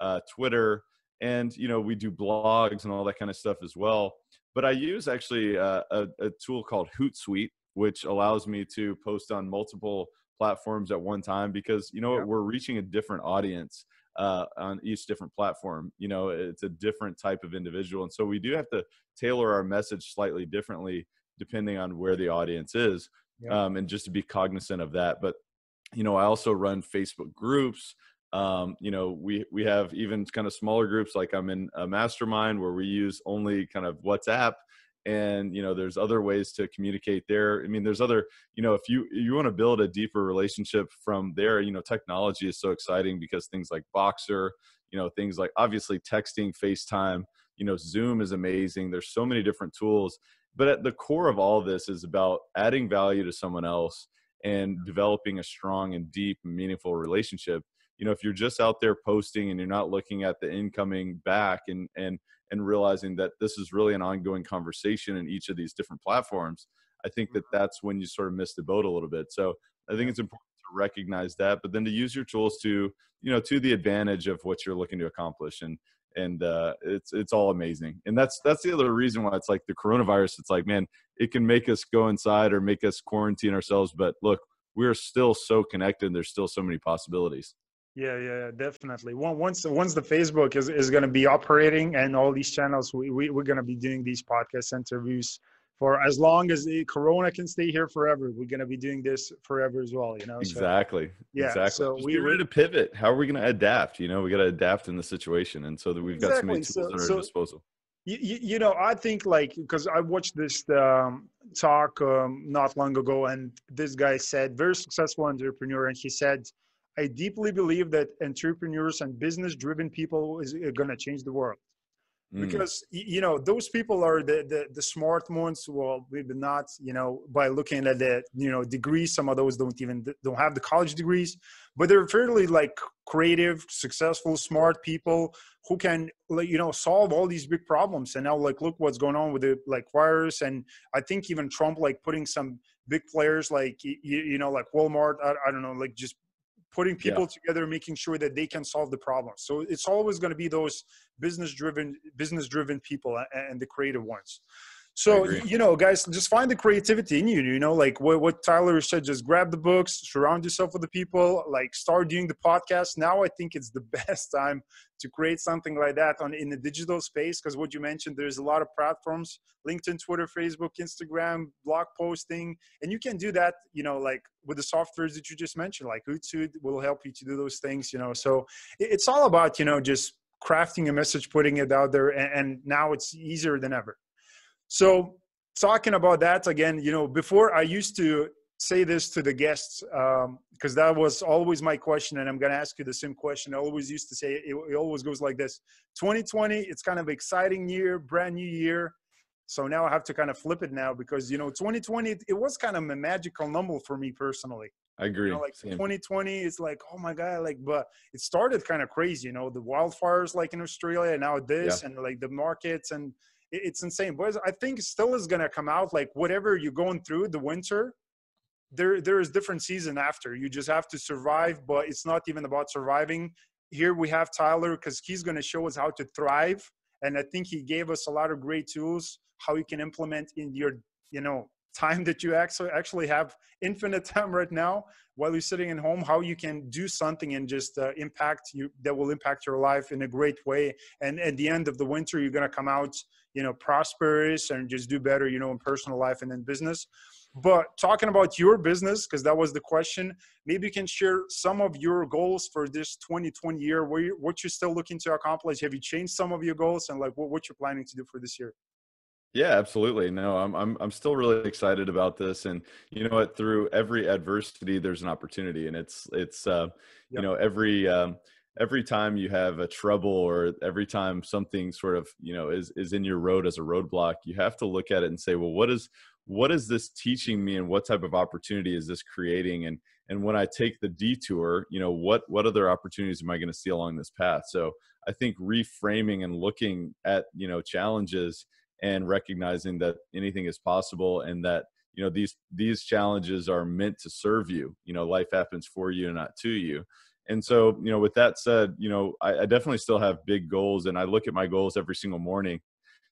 uh, Twitter, and, you know, we do blogs and all that kind of stuff as well. But I use actually uh, a, a tool called Hootsuite, which allows me to post on multiple platforms at one time, because, you know, yeah. we're reaching a different audience uh, on each different platform. You know, it's a different type of individual. And so we do have to tailor our message slightly differently depending on where the audience is, yep. um, and just to be cognizant of that. But, you know, I also run Facebook groups. Um, you know, we, we have even kind of smaller groups, like I'm in a mastermind where we use only kind of WhatsApp, and, you know, there's other ways to communicate there. I mean, there's other, you know, if you, you want to build a deeper relationship from there, you know, technology is so exciting, because things like Voxer, you know, things like obviously texting, FaceTime, you know, Zoom is amazing. There's so many different tools. But at the core of all of this is about adding value to someone else and developing a strong and deep and meaningful relationship. You know, if you're just out there posting and you're not looking at the incoming back and, and, and realizing that this is really an ongoing conversation in each of these different platforms, I think that that's when you sort of miss the boat a little bit. So I think it's important to recognize that, but then to use your tools to, you know, to the advantage of what you're looking to accomplish. And And uh, it's it's all amazing, and that's that's the other reason why it's like the coronavirus. It's like, man, it can make us go inside or make us quarantine ourselves, but look, we're still so connected. There's still so many possibilities. Yeah, yeah, definitely. Once once the Facebook is is going to be operating and all these channels, we, we we're going to be doing these podcast interviews for as long as the Corona can stay here forever. We're going to be doing this forever as well, you know? So, exactly. Yeah. Exactly. So Just we get ready to pivot. How are we going to adapt? You know, we got to adapt in the situation. And so that we've exactly. got so many tools so, at our so, disposal. You, you know, I think like, because I watched this um, talk um, not long ago, and this guy said, very successful entrepreneur. And he said, I deeply believe that entrepreneurs and business driven people is going to change the world. Because, you know, those people are the, the, the smart ones. Well, maybe not, you know, by looking at the, you know, degrees, some of those don't even, don't have the college degrees, but they're fairly like creative, successful, smart people who can, you know, solve all these big problems. And now like, look what's going on with the like virus. And I think even Trump, like putting some big players, like, you, you know, like Walmart, I, I don't know, like just putting people yeah. together, making sure that they can solve the problem. So it's always going to be those business-driven, business-driven people and the creative ones. So, you know, guys, just find the creativity in you, you know, like what, what Tyler said, just grab the books, surround yourself with the people, like start doing the podcast. Now I think it's the best time to create something like that on in the digital space, because what you mentioned, there's a lot of platforms, LinkedIn, Twitter, Facebook, Instagram, blog posting, and you can do that, you know, like with the softwares that you just mentioned, like Hootsuite will help you to do those things, you know. So it's all about, you know, just crafting a message, putting it out there, and, and now it's easier than ever. So talking about that again, you know, before I used to say this to the guests, um, because that was always my question. And I'm going to ask you the same question. I always used to say, it, it always goes like this. twenty twenty, it's kind of exciting year, brand new year. So now I have to kind of flip it now, because, you know, twenty twenty, it was kind of a magical number for me personally. I agree. You know, like Same. twenty twenty, it's like, oh my God, like, but it started kind of crazy, you know, the wildfires like in Australia and now this yeah. and like the markets and it's insane. But I think still is going to come out like whatever you're going through the winter, there, there is different season after. You just have to survive, but it's not even about surviving. Here we have Tyler, because he's going to show us how to thrive. And I think he gave us a lot of great tools, how you can implement in your, you know, time that you actually actually have infinite time right now while you're sitting at home, how you can do something and just uh, impact you, that will impact your life in a great way. And at the end of the winter, you're going to come out, you know, prosperous and just do better, you know, in personal life and in business. But talking about your business, because that was the question, maybe you can share some of your goals for this twenty twenty year. What you, what you're still looking to accomplish? Have you changed some of your goals, and like what, what you're planning to do for this year? Yeah, absolutely. No, I'm, I'm, I'm still really excited about this. And you know what, through every adversity, there's an opportunity. And it's, it's, uh, yep. you know, every, um, every time you have a trouble, or every time something sort of, you know, is, is in your road as a roadblock, you have to look at it and say, well, what is, what is this teaching me, and what type of opportunity is this creating? And, and when I take the detour, you know, what, what other opportunities am I going to see along this path? So I think reframing and looking at, you know, challenges, and recognizing that anything is possible, and that, you know, these, these challenges are meant to serve you. You know, life happens for you and not to you. And so, you know, with that said, you know, I, I definitely still have big goals, and I look at my goals every single morning.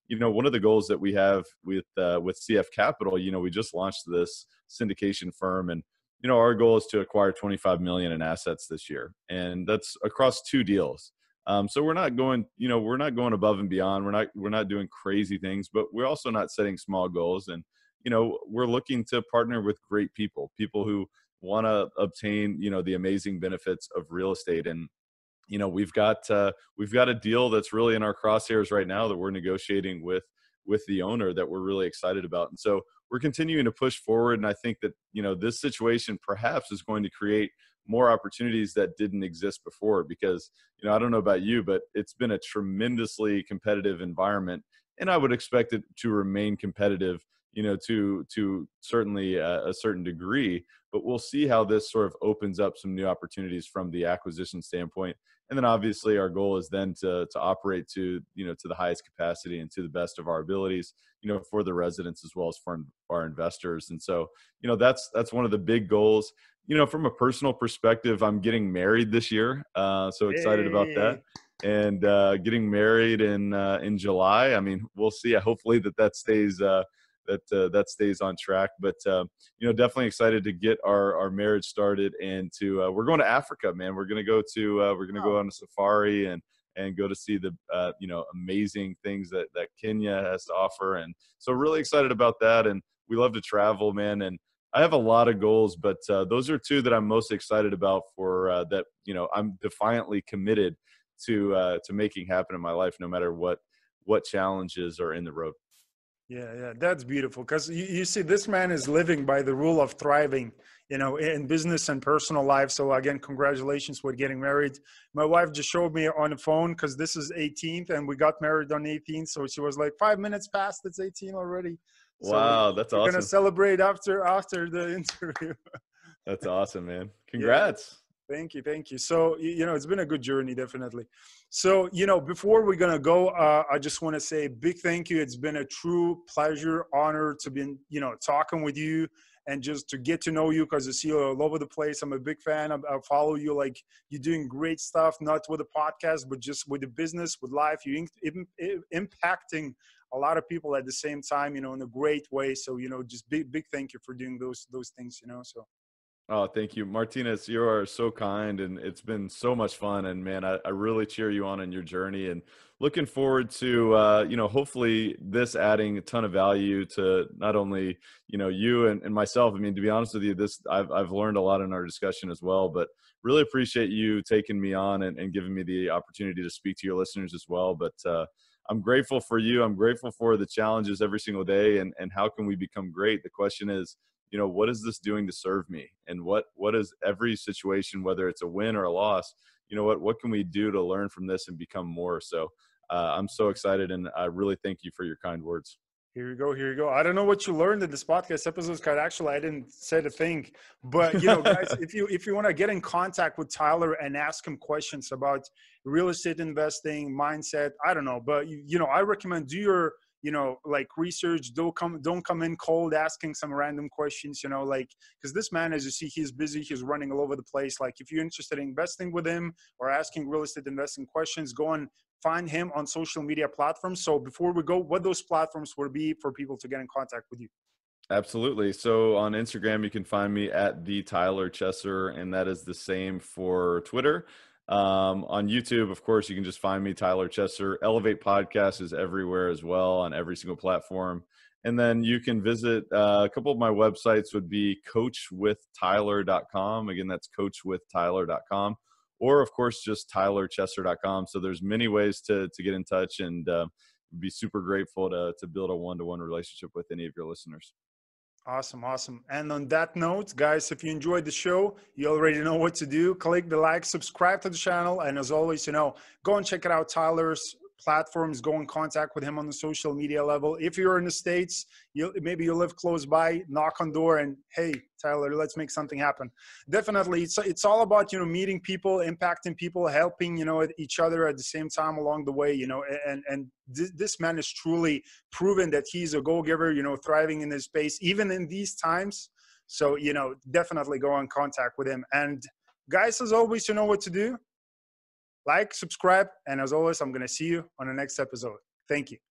You know, one of the goals that we have with, uh, with C F Capital, you know, we just launched this syndication firm, and, you know, our goal is to acquire twenty-five million dollars in assets this year. And that's across two deals. Um, so we're not going, you know, we're not going above and beyond. We're not, we're not doing crazy things, but we're also not setting small goals. And, you know, we're looking to partner with great people, people who want to obtain, you know, the amazing benefits of real estate. And, you know, we've got, uh, we've got a deal that's really in our crosshairs right now that we're negotiating with, with the owner, that we're really excited about. And so we're continuing to push forward. And I think that, you know, this situation perhaps is going to create more opportunities that didn't exist before, because, you know, I don't know about you, but it's been a tremendously competitive environment, and I would expect it to remain competitive, you know, to, to certainly a, a certain degree, but we'll see how this sort of opens up some new opportunities from the acquisition standpoint. And then obviously our goal is then to, to operate to, you know, to the highest capacity and to the best of our abilities, you know, for the residents as well as for our investors. And so, you know, that's, that's one of the big goals. You know, from a personal perspective, I'm getting married this year. Uh, so excited hey. about that, and uh, getting married in, uh, in July. I mean, we'll see. Hopefully that that stays, uh, that, uh, that stays on track, but, uh, you know, definitely excited to get our, our marriage started, and to, uh, we're going to Africa, man. We're going to go to, uh, we're going to oh. go on a safari, and, and go to see the, uh, you know, amazing things that, that Kenya has to offer. And so really excited about that. And we love to travel, man. And I have a lot of goals, but uh, those are two that I'm most excited about for uh, that, you know, I'm defiantly committed to, uh, to making happen in my life, no matter what, what challenges are in the road. Yeah. Yeah. That's beautiful. Cause you, you see, this man is living by the rule of thriving, you know, in business and personal life. So again, congratulations with getting married. My wife just showed me on the phone, cause this is eighteenth, and we got married on eighteenth. So she was like, five minutes past, it's eighteen already. So wow, that's awesome. We're going to celebrate after after the interview. That's awesome, man. Congrats. Yeah. Thank you. Thank you. So, you know, it's been a good journey, definitely. So, you know, before we're going to go, uh, I just want to say a big thank you. It's been a true pleasure, honor to be, you know, talking with you, and just to get to know you, because I see you all over the place. I'm a big fan. I, I follow you. Like, you're doing great stuff, not with the podcast, but just with the business, with life. You're in, in, in, impacting a lot of people at the same time, you know, in a great way. So, you know, just big, big thank you for doing those, those things, you know, so. Oh, thank you, Martinez. You are so kind, and it's been so much fun. And man, I, I really cheer you on in your journey, and looking forward to, uh, you know, hopefully this adding a ton of value to not only, you know, you and, and myself. I mean, to be honest with you, this, I've, I've learned a lot in our discussion as well, but really appreciate you taking me on and, and giving me the opportunity to speak to your listeners as well. But, uh, I'm grateful for you. I'm grateful for the challenges every single day, and, and how can we become great? The question is, you know, what is this doing to serve me? And what, what is every situation, whether it's a win or a loss, you know, what, what can we do to learn from this and become more? So uh, I'm so excited, and I really thank you for your kind words. Here you go. Here you go. I don't know what you learned in this podcast episode, because actually I didn't say the thing, but you know, guys, if you, if you want to get in contact with Tyler and ask him questions about real estate investing, mindset, I don't know, but you, you know, I recommend do your, you know, like research, don't come, don't come in cold asking some random questions, you know, like, cause this man, as you see, he's busy, he's running all over the place. Like if you're interested in investing with him or asking real estate investing questions, go on, find him on social media platforms. So before we go, what those platforms would be for people to get in contact with you? Absolutely. So on Instagram, you can find me at the Tyler Chesser, and that is the same for Twitter. Um, on YouTube, of course, you can just find me, Tyler Chesser. Elevate Podcast is everywhere as well, on every single platform. And then you can visit uh, a couple of my websites would be coach with tyler dot com. Again, that's coach with tyler dot com. Or, of course, just tyler chesser dot com. So there's many ways to, to get in touch, and uh, be super grateful to, to build a one-to-one relationship with any of your listeners. Awesome. Awesome. And on that note, guys, if you enjoyed the show, you already know what to do. Click the like, subscribe to the channel. And as always, you know, go and check it out. Tyler's platforms, go in contact with him on the social media level. If you're in the States, you maybe you live close by, knock on door and, hey, Tyler, let's make something happen. Definitely. It's, it's all about, you know, meeting people, impacting people, helping, you know, each other at the same time along the way, you know, and, and th- this man is truly proven that he's a go-giver, you know, thriving in this space, even in these times. So, you know, definitely go in contact with him. And guys, as always, you know what to do. Like, subscribe, and as always, I'm going to see you on the next episode. Thank you.